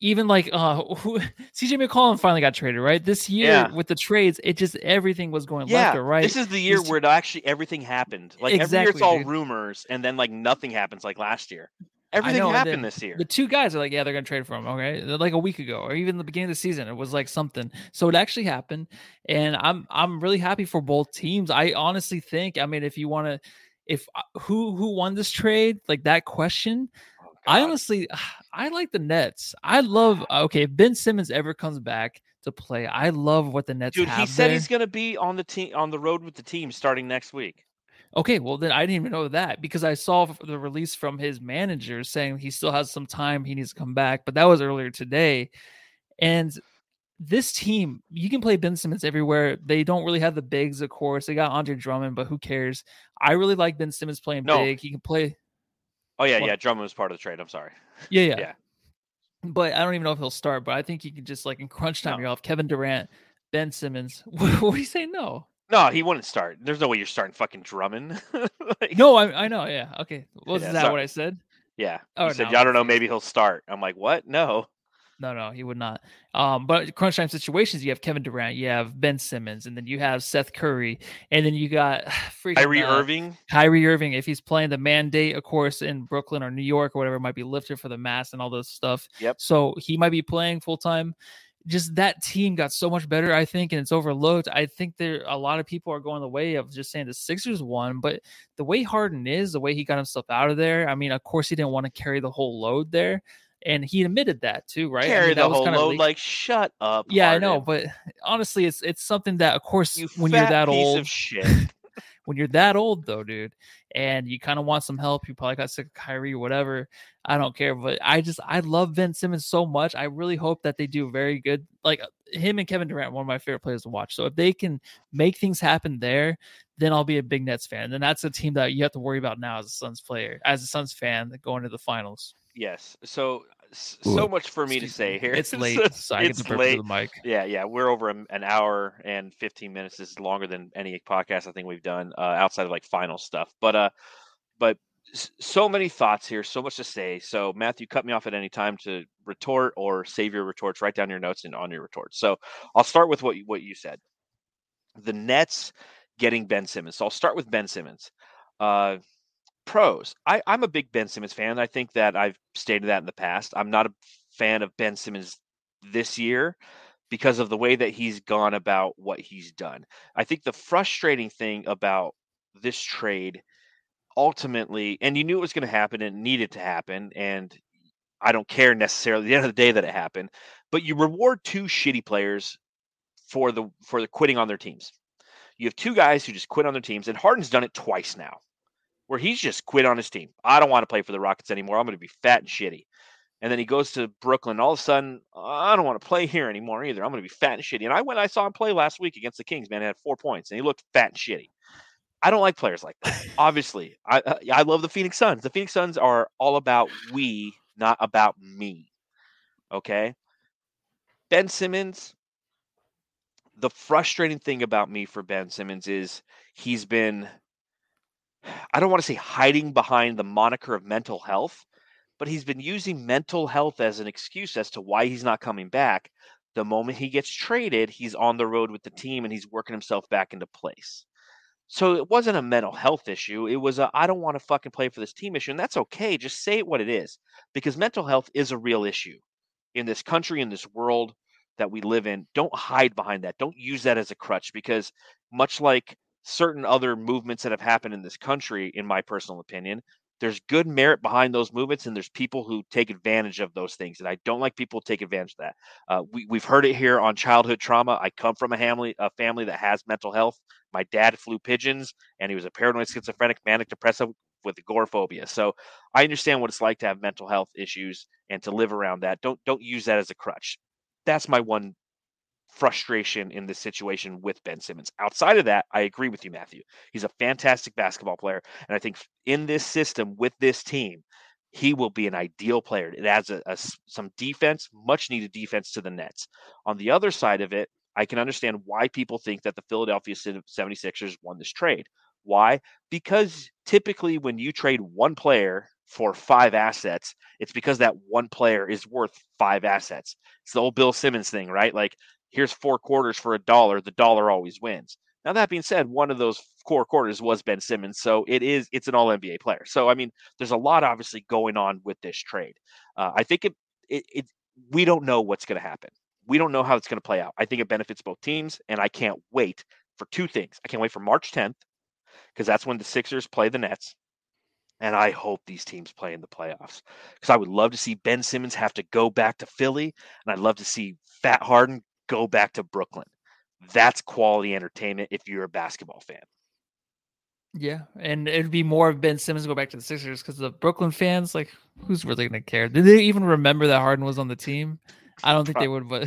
even like CJ McCollum finally got traded, right? This year with the trades, it just everything was going left or right. This is the year where actually everything happened. Like every year it's all rumors, and then like nothing happens like last year. Everything happened this year. The two guys are like, yeah, they're going to trade for him. Okay. Like a week ago, or even the beginning of the season, it was like something. So it actually happened. And I'm really happy for both teams. I honestly think, I mean, if you want to, who won this trade, like that question, I like the Nets. I love, if Ben Simmons ever comes back to play, I love what the Nets have. He said he's going to be on the team, on the road with the team starting next week. Okay, well, then I didn't even know that, because I saw the release from his manager saying he still has some time, he needs to come back, but that was earlier today. And this team, you can play Ben Simmons everywhere. They don't really have the bigs, of course. They got Andre Drummond, but who cares? I really like Ben Simmons playing big. He can play. Oh, yeah, yeah. Drummond was part of the trade. I'm sorry. Yeah. But I don't even know if he'll start, but I think you can just, like, in crunch time, you're off Kevin Durant, Ben Simmons. What do you say? No, he wouldn't start. There's no way you're starting fucking Drummond. I know. Yeah. Okay. Is that what I said? Yeah. I said, I don't know. Maybe he'll start. I'm like, what? No, he would not. But crunch time situations, you have Kevin Durant, you have Ben Simmons, and then you have Seth Curry, and then you got Kyrie Irving, if he's playing the mandate, of course, in Brooklyn or New York or whatever, it might be lifted for the mask and all those stuff. Yep. So he might be playing full time. Just that team got so much better, I think, and it's overlooked. I think a lot of people are going the way of just saying the Sixers won, but the way Harden is, the way he got himself out of there, I mean, of course, he didn't want to carry the whole load there. And he admitted that too, right? Carry the whole load, like shut up. Yeah, Harden. I know, but honestly, it's something that, of course, when you're that old, of shit. When you're that old, though, dude, and you kind of want some help, you probably got sick of Kyrie, whatever. I don't care, but I love Ben Simmons so much. I really hope that they do very good. Like him and Kevin Durant, one of my favorite players to watch. So if they can make things happen there, then I'll be a big Nets fan. And that's a team that you have to worry about now as a Suns player, as a Suns fan, going to the finals. Yes. So much for me to say here. It's late. So I get the purpose of the mic. Yeah. We're over an hour and 15 minutes. This is longer than any podcast I think we've done outside of like final stuff. But so many thoughts here. So much to say. So Matthew, cut me off at any time to retort or save your retorts. Write down your notes and on your retorts. So I'll start with what you said. The Nets getting Ben Simmons. So I'll start with Ben Simmons. Pros. I'm a big Ben Simmons fan. I think that I've stated that in the past. I'm not a fan of Ben Simmons this year because of the way that he's gone about what he's done. I think the frustrating thing about this trade ultimately, and you knew it was going to happen and it needed to happen, and I don't care necessarily at the end of the day that it happened, but you reward two shitty players for the quitting on their teams. You have two guys who just quit on their teams, and Harden's done it twice now, where he's just quit on his team. I don't want to play for the Rockets anymore. I'm going to be fat and shitty. And then he goes to Brooklyn. All of a sudden, I don't want to play here anymore either. I'm going to be fat and shitty. And I saw him play last week against the Kings, man. He had 4 points, and he looked fat and shitty. I don't like players like that. Obviously, I love the Phoenix Suns. The Phoenix Suns are all about we, not about me. Okay? Ben Simmons, the frustrating thing about me for Ben Simmons is he's been – I don't want to say hiding behind the moniker of mental health, but he's been using mental health as an excuse as to why he's not coming back. The moment he gets traded, he's on the road with the team and he's working himself back into place. So it wasn't a mental health issue. It was I don't want to fucking play for this team issue. And that's okay. Just say it what it is, because mental health is a real issue in this country, in this world that we live in. Don't hide behind that. Don't use that as a crutch, because much like certain other movements that have happened in this country, in my personal opinion, there's good merit behind those movements, and there's people who take advantage of those things. And I don't like people take advantage of that. We've heard it here on childhood trauma. I come from a family that has mental health. My dad flew pigeons, and he was a paranoid schizophrenic, manic depressive with agoraphobia. So I understand what it's like to have mental health issues and to live around that. Don't use that as a crutch. That's my one frustration in this situation with Ben Simmons. Outside of that, I agree with you, Matthew. He's a fantastic basketball player. And I think in this system with this team, he will be an ideal player. It adds some defense, much needed defense to the Nets. On the other side of it, I can understand why people think that the Philadelphia 76ers won this trade. Why? Because typically when you trade one player for five assets, it's because that one player is worth five assets. It's the old Bill Simmons thing, right? Like, here's four quarters for $1. The dollar always wins. Now, that being said, one of those core quarters was Ben Simmons. So it's an all NBA player. So, I mean, there's a lot obviously going on with this trade. I think we don't know what's going to happen. We don't know how it's going to play out. I think it benefits both teams. And I can't wait for two things. I can't wait for March 10th because that's when the Sixers play the Nets. And I hope these teams play in the playoffs because I would love to see Ben Simmons have to go back to Philly. And I'd love to see Fat Harden go back to Brooklyn. That's quality entertainment if you're a basketball fan. Yeah, and it'd be more of Ben Simmons go back to the Sixers because the Brooklyn fans, like, who's really going to care? Did they even remember that Harden was on the team? I don't think they would. But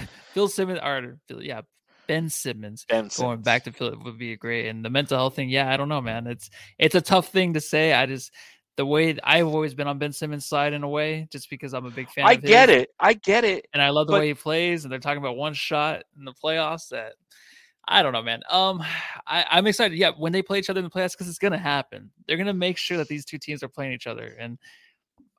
Ben Simmons going back to Philly would be great. And the mental health thing, yeah, I don't know, man. It's a tough thing to say. The way I've always been on Ben Simmons' side in a way, just because I'm a big fan. I get it. And I love the way he plays. And they're talking about one shot in the playoffs that I don't know, man. I'm excited. Yeah. When they play each other in the playoffs, cause it's going to happen. They're going to make sure that these two teams are playing each other. And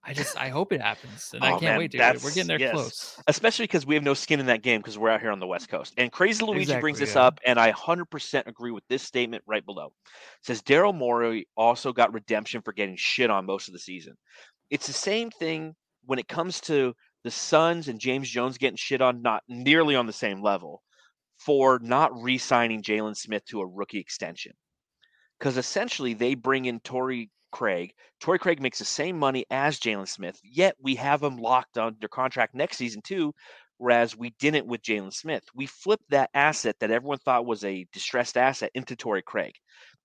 I hope it happens. And I can't wait, dude. We're getting there close. Especially because we have no skin in that game because we're out here on the West Coast. And Crazy Luigi brings this up, and I 100% agree with this statement right below. It says, Daryl Morey also got redemption for getting shit on most of the season. It's the same thing when it comes to the Suns and James Jones getting shit on, not nearly on the same level, for not re-signing Jalen Smith to a rookie extension. Because essentially they bring in Torrey Craig. Torrey Craig makes the same money as Jalen Smith, yet we have him locked under contract next season too, whereas we didn't with Jalen Smith. We flipped that asset that everyone thought was a distressed asset into Torrey Craig.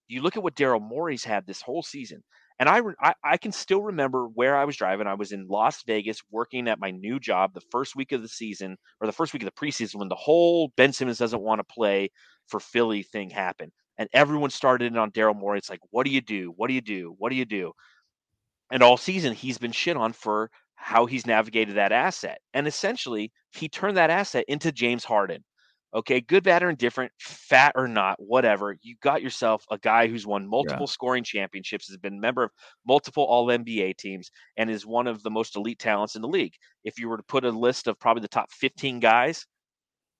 You look at what Daryl Morey's had this whole season, and I can still remember where I was driving. I was in Las Vegas working at my new job the first week of the season, or the first week of the preseason, when the whole Ben Simmons doesn't want to play for Philly thing happened. And everyone started in on Daryl Morey. It's like, what do you do? What do you do? What do you do? And all season, he's been shit on for how he's navigated that asset. And essentially, he turned that asset into James Harden. Okay, good, bad, or indifferent, fat or not, whatever. You got yourself a guy who's won multiple scoring championships, has been a member of multiple All-NBA teams, and is one of the most elite talents in the league. If you were to put a list of probably the top 15 guys,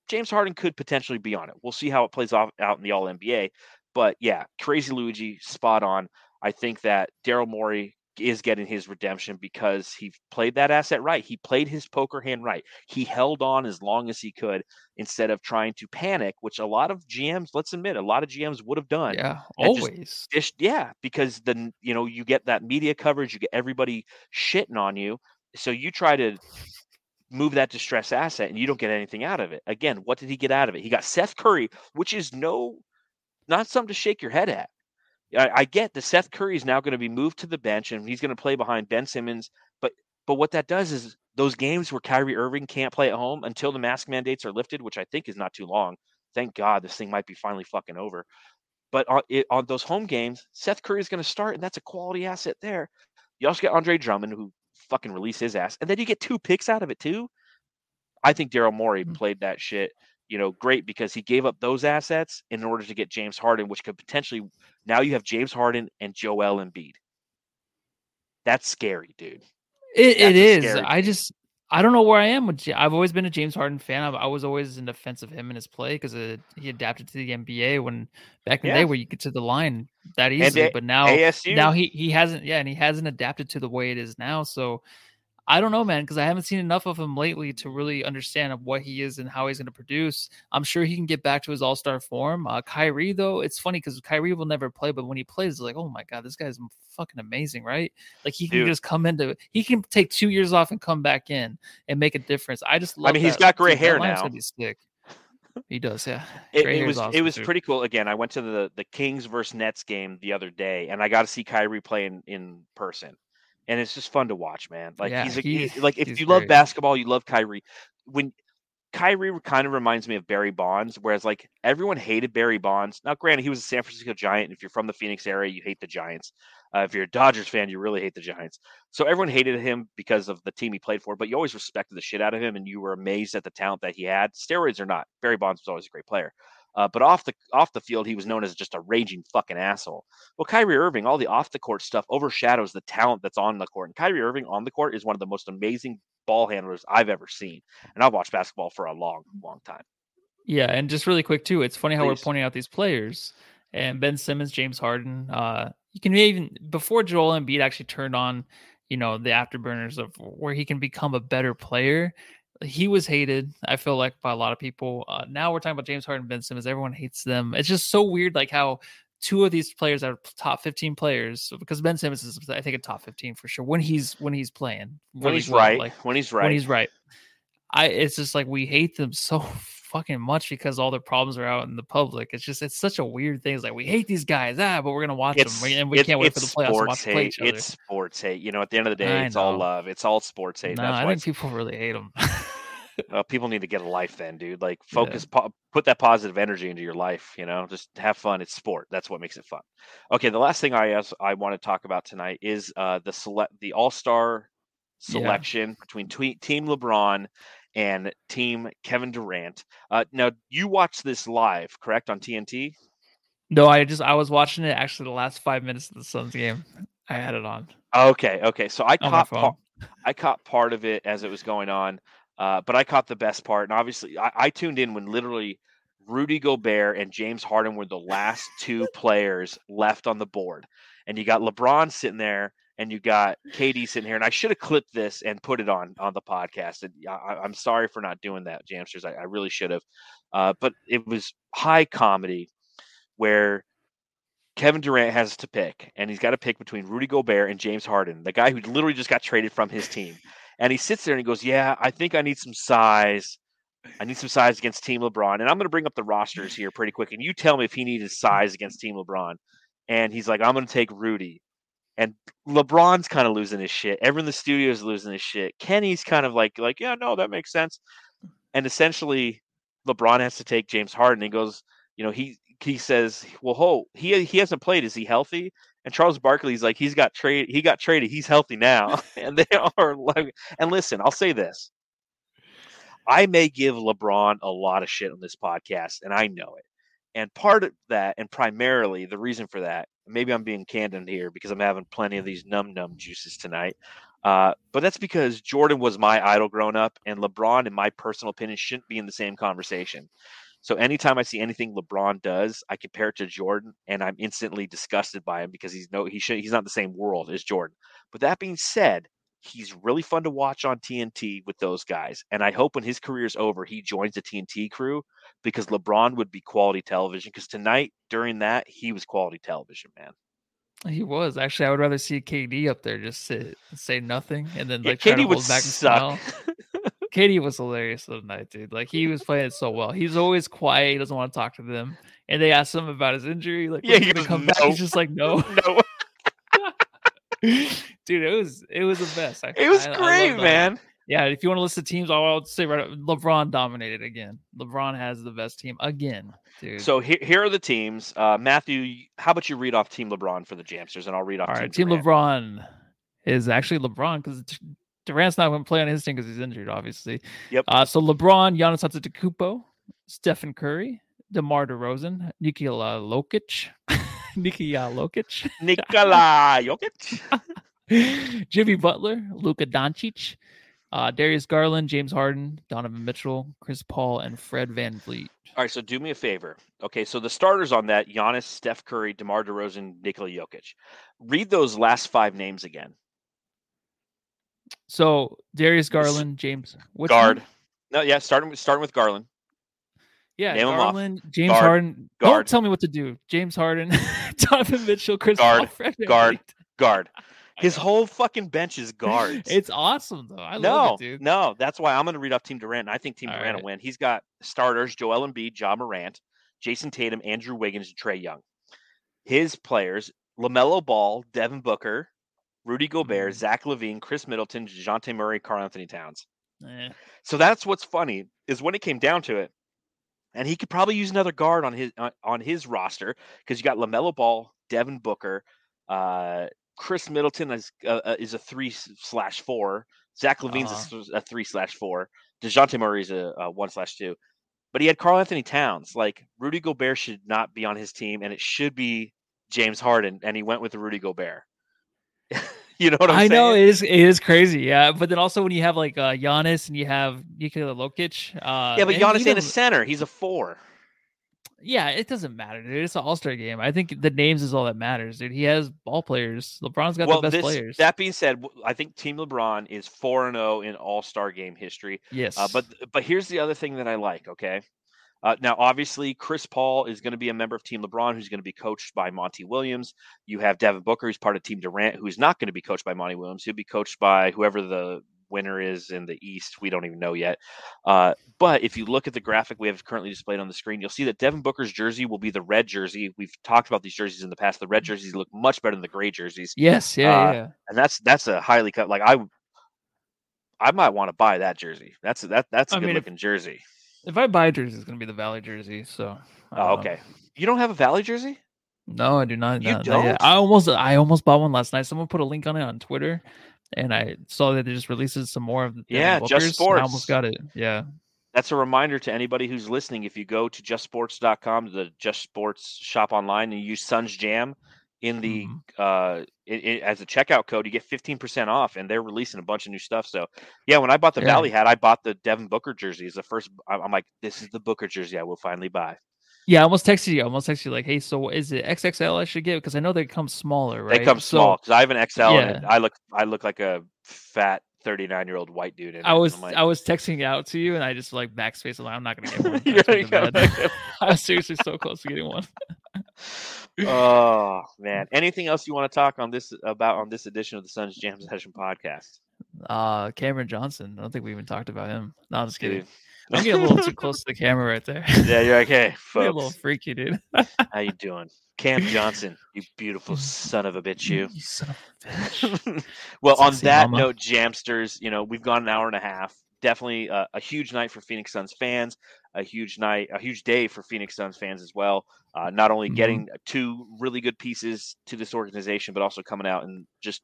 James Harden could potentially be on it. We'll see how it plays out in the All-NBA. But, yeah, Crazy Luigi, spot on. I think that Daryl Morey is getting his redemption because he played that asset right. He played his poker hand right. He held on as long as he could instead of trying to panic, which a lot of GMs, let's admit, a lot of GMs would have done. Yeah, always. Because then, you get that media coverage. You get everybody shitting on you. So you try to move that distress asset and you don't get anything out of it. Again, what did he get out of it? He got Seth Curry, which is not something to shake your head at. I get that Seth Curry is now going to be moved to the bench and he's going to play behind Ben Simmons. But what that does is those games where Kyrie Irving can't play at home until the mask mandates are lifted, which I think is not too long. Thank God this thing might be finally fucking over. But on those home games, Seth Curry is going to start, and that's a quality asset there. You also get Andre Drummond, who fucking release his ass, and then you get two picks out of it too. I think Daryl Morey played that shit great because he gave up those assets in order to get James Harden, which could potentially, now you have James Harden and Joel Embiid. That's scary, dude. It is scary. I don't know where I am with I've always been a James Harden fan. I was always in defense of him and his play because he adapted to the NBA when back in the day where you get to the line that easily. But now ASU. Now he hasn't. Yeah, and he hasn't adapted to the way it is now. So I don't know, man, because I haven't seen enough of him lately to really understand what he is and how he's going to produce. I'm sure he can get back to his all-star form. Kyrie, though, it's funny because Kyrie will never play, but when he plays, it's like, oh my God, this guy's fucking amazing, right? Like he can just come into it. He can take 2 years off and come back in and make a difference. I just love he's got gray hair now. He does, yeah. It was pretty cool. Again, I went to the Kings versus Nets game the other day, and I got to see Kyrie play in person. And it's just fun to watch, man. Like he's like if you love basketball, you love Kyrie. When Kyrie kind of reminds me of Barry Bonds, whereas like everyone hated Barry Bonds. Now, granted, he was a San Francisco Giant. If you're from the Phoenix area, you hate the Giants. If you're a Dodgers fan, you really hate the Giants. So everyone hated him because of the team he played for, but you always respected the shit out of him, and you were amazed at the talent that he had. Steroids or not, Barry Bonds was always a great player. But off the field, he was known as just a raging fucking asshole. Well, Kyrie Irving, all the off-the-court stuff overshadows the talent that's on the court. And Kyrie Irving on the court is one of the most amazing ball handlers I've ever seen. And I've watched basketball for a long, long time. Yeah, and just really quick, too, it's funny how we're pointing out these players. And Ben Simmons, James Harden, you can even, before Joel Embiid actually turned on, you know, the afterburners of where he can become a better player, he was hated, I feel like, by a lot of people. Now we're talking about James Harden and Ben Simmons. Everyone hates them. It's just so weird, like how two of these players are top 15 players, because Ben Simmons is, I think, a top 15 for sure when he's playing. When he's right. It's just like we hate them so fucking much because all their problems are out in the public. It's such a weird thing. It's like we hate these guys, but we're gonna watch them, and we can't wait for the playoffs to watch them play each other. It's sports hate. You know, at the end of the day, it's all love. It's all sports hate. No, that's why I think people really hate them. People need to get a life, then, dude. Like, focus, put that positive energy into your life. You know, just have fun. It's sport. That's what makes it fun. Okay, the last thing I want to talk about tonight is the All-Star selection between Team LeBron and Team Kevin Durant. Now, you watched this live, correct, on TNT? No, I was watching it actually the last 5 minutes of the Suns game. I had it on. Okay. So I caught part of it as it was going on, but I caught the best part. And obviously, I tuned in when literally Rudy Gobert and James Harden were the last two players left on the board. And you got LeBron sitting there, and you got KD sitting here, and I should have clipped this and put it on the podcast. And I'm sorry for not doing that, Jamsters. I really should have. But it was high comedy where Kevin Durant has to pick, and he's got to pick between Rudy Gobert and James Harden, the guy who literally just got traded from his team. And he sits there and he goes, yeah, I think I need some size. I need some size against Team LeBron. And I'm going to bring up the rosters here pretty quick, and you tell me if he needed size against Team LeBron. And he's like, I'm going to take Rudy. And LeBron's kind of losing his shit. Everyone in the studio is losing his shit. Kenny's kind of like, yeah, no, that makes sense. And essentially, LeBron has to take James Harden. He goes, you know, he says, well, he hasn't played. Is he healthy? And Charles Barkley's like, he got traded. He's healthy now. And they are like, and listen, I'll say this. I may give LeBron a lot of shit on this podcast, and I know it. And part of that, and primarily the reason for that, maybe I'm being candid here because I'm having plenty of these num juices tonight. But that's because Jordan was my idol growing up, and LeBron, in my personal opinion, shouldn't be in the same conversation. So anytime I see anything LeBron does, I compare it to Jordan, and I'm instantly disgusted by him because he's not in the same world as Jordan. But that being said, he's really fun to watch on TNT with those guys. And I hope when his career is over, he joins the TNT crew, because LeBron would be quality television. Because tonight, during that, he was quality television, man. He was. Actually, I would rather see KD up there just sit and say nothing. And then like, KD would back suck. KD was hilarious the night, dude. Like, he was playing it so well. He's always quiet. He doesn't want to talk to them. And they asked him about his injury. Like, yeah, he goes, come back. He's just like, no. Dude, it was the best. It was great, man. Yeah, if you want to list the teams, I'll say right up, LeBron dominated again. LeBron has the best team again, dude. So here are the teams. Matthew, how about you read off Team LeBron for the Jamsters, and I'll read off. All right, Team LeBron is actually LeBron, because Durant's not going to play on his team because he's injured, obviously. Yep. So LeBron, Giannis Antetokounmpo, Stephen Curry, DeMar DeRozan, Nikola Jokic, Jimmy Butler, Luka Doncic, Darius Garland, James Harden, Donovan Mitchell, Chris Paul, and Fred VanVleet. All right, so do me a favor. Okay, so the starters on that, Giannis, Steph Curry, DeMar DeRozan, Nikola Jokic. Read those last five names again. So Darius Garland, James... Guard. Name? No, yeah, starting with Garland. Yeah, name Garland, James guard, Harden. Guard. Don't tell me what to do. James Harden, Donovan Mitchell, Chris Paul, Fred VanVleet. Guard. His whole fucking bench is guards. It's awesome, though. I love it, dude. No, that's why I'm going to read off Team Durant. I think Team Durant will win. He's got starters, Joel Embiid, Ja Morant, Jason Tatum, Andrew Wiggins, and Trae Young. His players, LaMelo Ball, Devin Booker, Rudy Gobert, Zach LaVine, Chris Middleton, DeJounte Murray, Karl-Anthony Towns. Yeah. So that's what's funny is when it came down to it, and he could probably use another guard on his roster because you got LaMelo Ball, Devin Booker, Chris Middleton is a 3/4. Zach LaVine's a 3/4. DeJounte Murray's a 1/2. But he had Karl Anthony Towns. Like, Rudy Gobert should not be on his team, and it should be James Harden, and he went with Rudy Gobert. You know what I'm saying? I know, it is crazy, yeah. But then also when you have like Giannis and you have Nikola Jokic. Yeah, but Giannis ain't a center. He's a 4. Yeah, it doesn't matter, dude. It's an all-star game. I think the names is all that matters, dude. He has ball players. LeBron's got the best players. That being said, I think Team LeBron is 4-0 in all-star game history. Yes. But here's the other thing that I like, okay? Now, obviously, Chris Paul is going to be a member of Team LeBron, who's going to be coached by Monty Williams. You have Devin Booker, who's part of Team Durant, who's not going to be coached by Monty Williams. He'll be coached by whoever the winner is in the East. We don't even know yet. But if you look at the graphic we have currently displayed on the screen, you'll see that Devin Booker's jersey will be the red jersey. We've talked about these jerseys in the past. The red jerseys look much better than the gray jerseys. Yes, yeah. And that's a highly cut. Like I might want to buy that jersey. That's a good looking jersey. If I buy a jersey, it's going to be the Valley jersey. So, okay. You don't have a Valley jersey? No, I do not. You don't? Not I almost bought one last night. Someone put a link on it on Twitter, and I saw that they just released some more of the Just Sports. I almost got it. Yeah. That's a reminder to anybody who's listening. If you go to justsports.com, the Just Sports shop online, and you use Suns Jam in the as a checkout code, you get 15% off, and they're releasing a bunch of new stuff. So yeah, when I bought the Valley hat, I bought the Devin Booker jersey. It's the first. I'm like, this is the Booker jersey I will finally buy. Yeah, I almost texted you. Like, hey, so is it XXL I should get? Because I know they come smaller, right? They come small because I have an XL, and I look like a fat 39-year-old white dude. And I was texting out to you, and I just like backspace. I'm not gonna get one. I was seriously so close to getting one. Oh man! Anything else you want to talk on this edition of the Suns Jam Session podcast? Cameron Johnson. I don't think we even talked about him. No, I'm just kidding. Dude. I'm getting a little too close to the camera right there. Yeah, you're okay, folks. You're a little freaky, dude. How you doing, Cam Johnson? You beautiful son of a bitch, you. You son of a bitch. Well, on that note, Jamsters, we've gone an hour and a half. Definitely a huge night for Phoenix Suns fans. A huge day for Phoenix Suns fans as well. Not only getting two really good pieces to this organization, but also coming out and just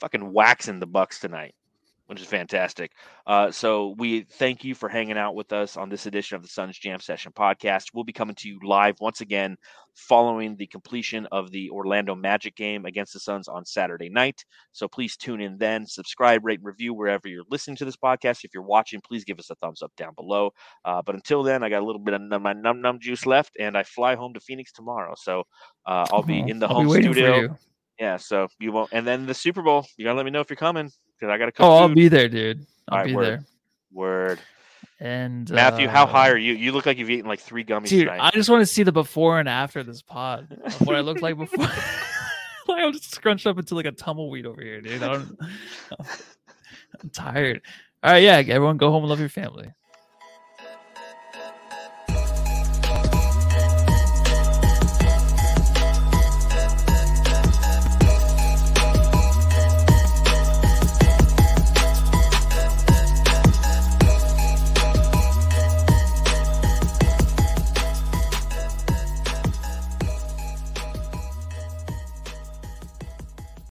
fucking waxing the Bucks tonight, which is fantastic. So we thank you for hanging out with us on this edition of the Suns Jam Session podcast. We'll be coming to you live once again following the completion of the Orlando Magic game against the Suns on Saturday night. So please tune in then. Subscribe, rate, and review wherever you're listening to this podcast. If you're watching, please give us a thumbs up down below. But until then, I got a little bit of my num-num juice left, and I fly home to Phoenix tomorrow. So I'll be in the home studio. Yeah, so you won't. And then the Super Bowl, you got to let me know if you're coming. I gotta cook. I'll be there, dude. I'll be there. Word. And Matthew, how high are you? You look like you've eaten like 3 gummies tonight. I just want to see the before and after this pod. What I looked like before. Like, I'm just scrunched up into like a tumbleweed over here, dude. I'm tired. All right, yeah. Everyone, go home and love your family.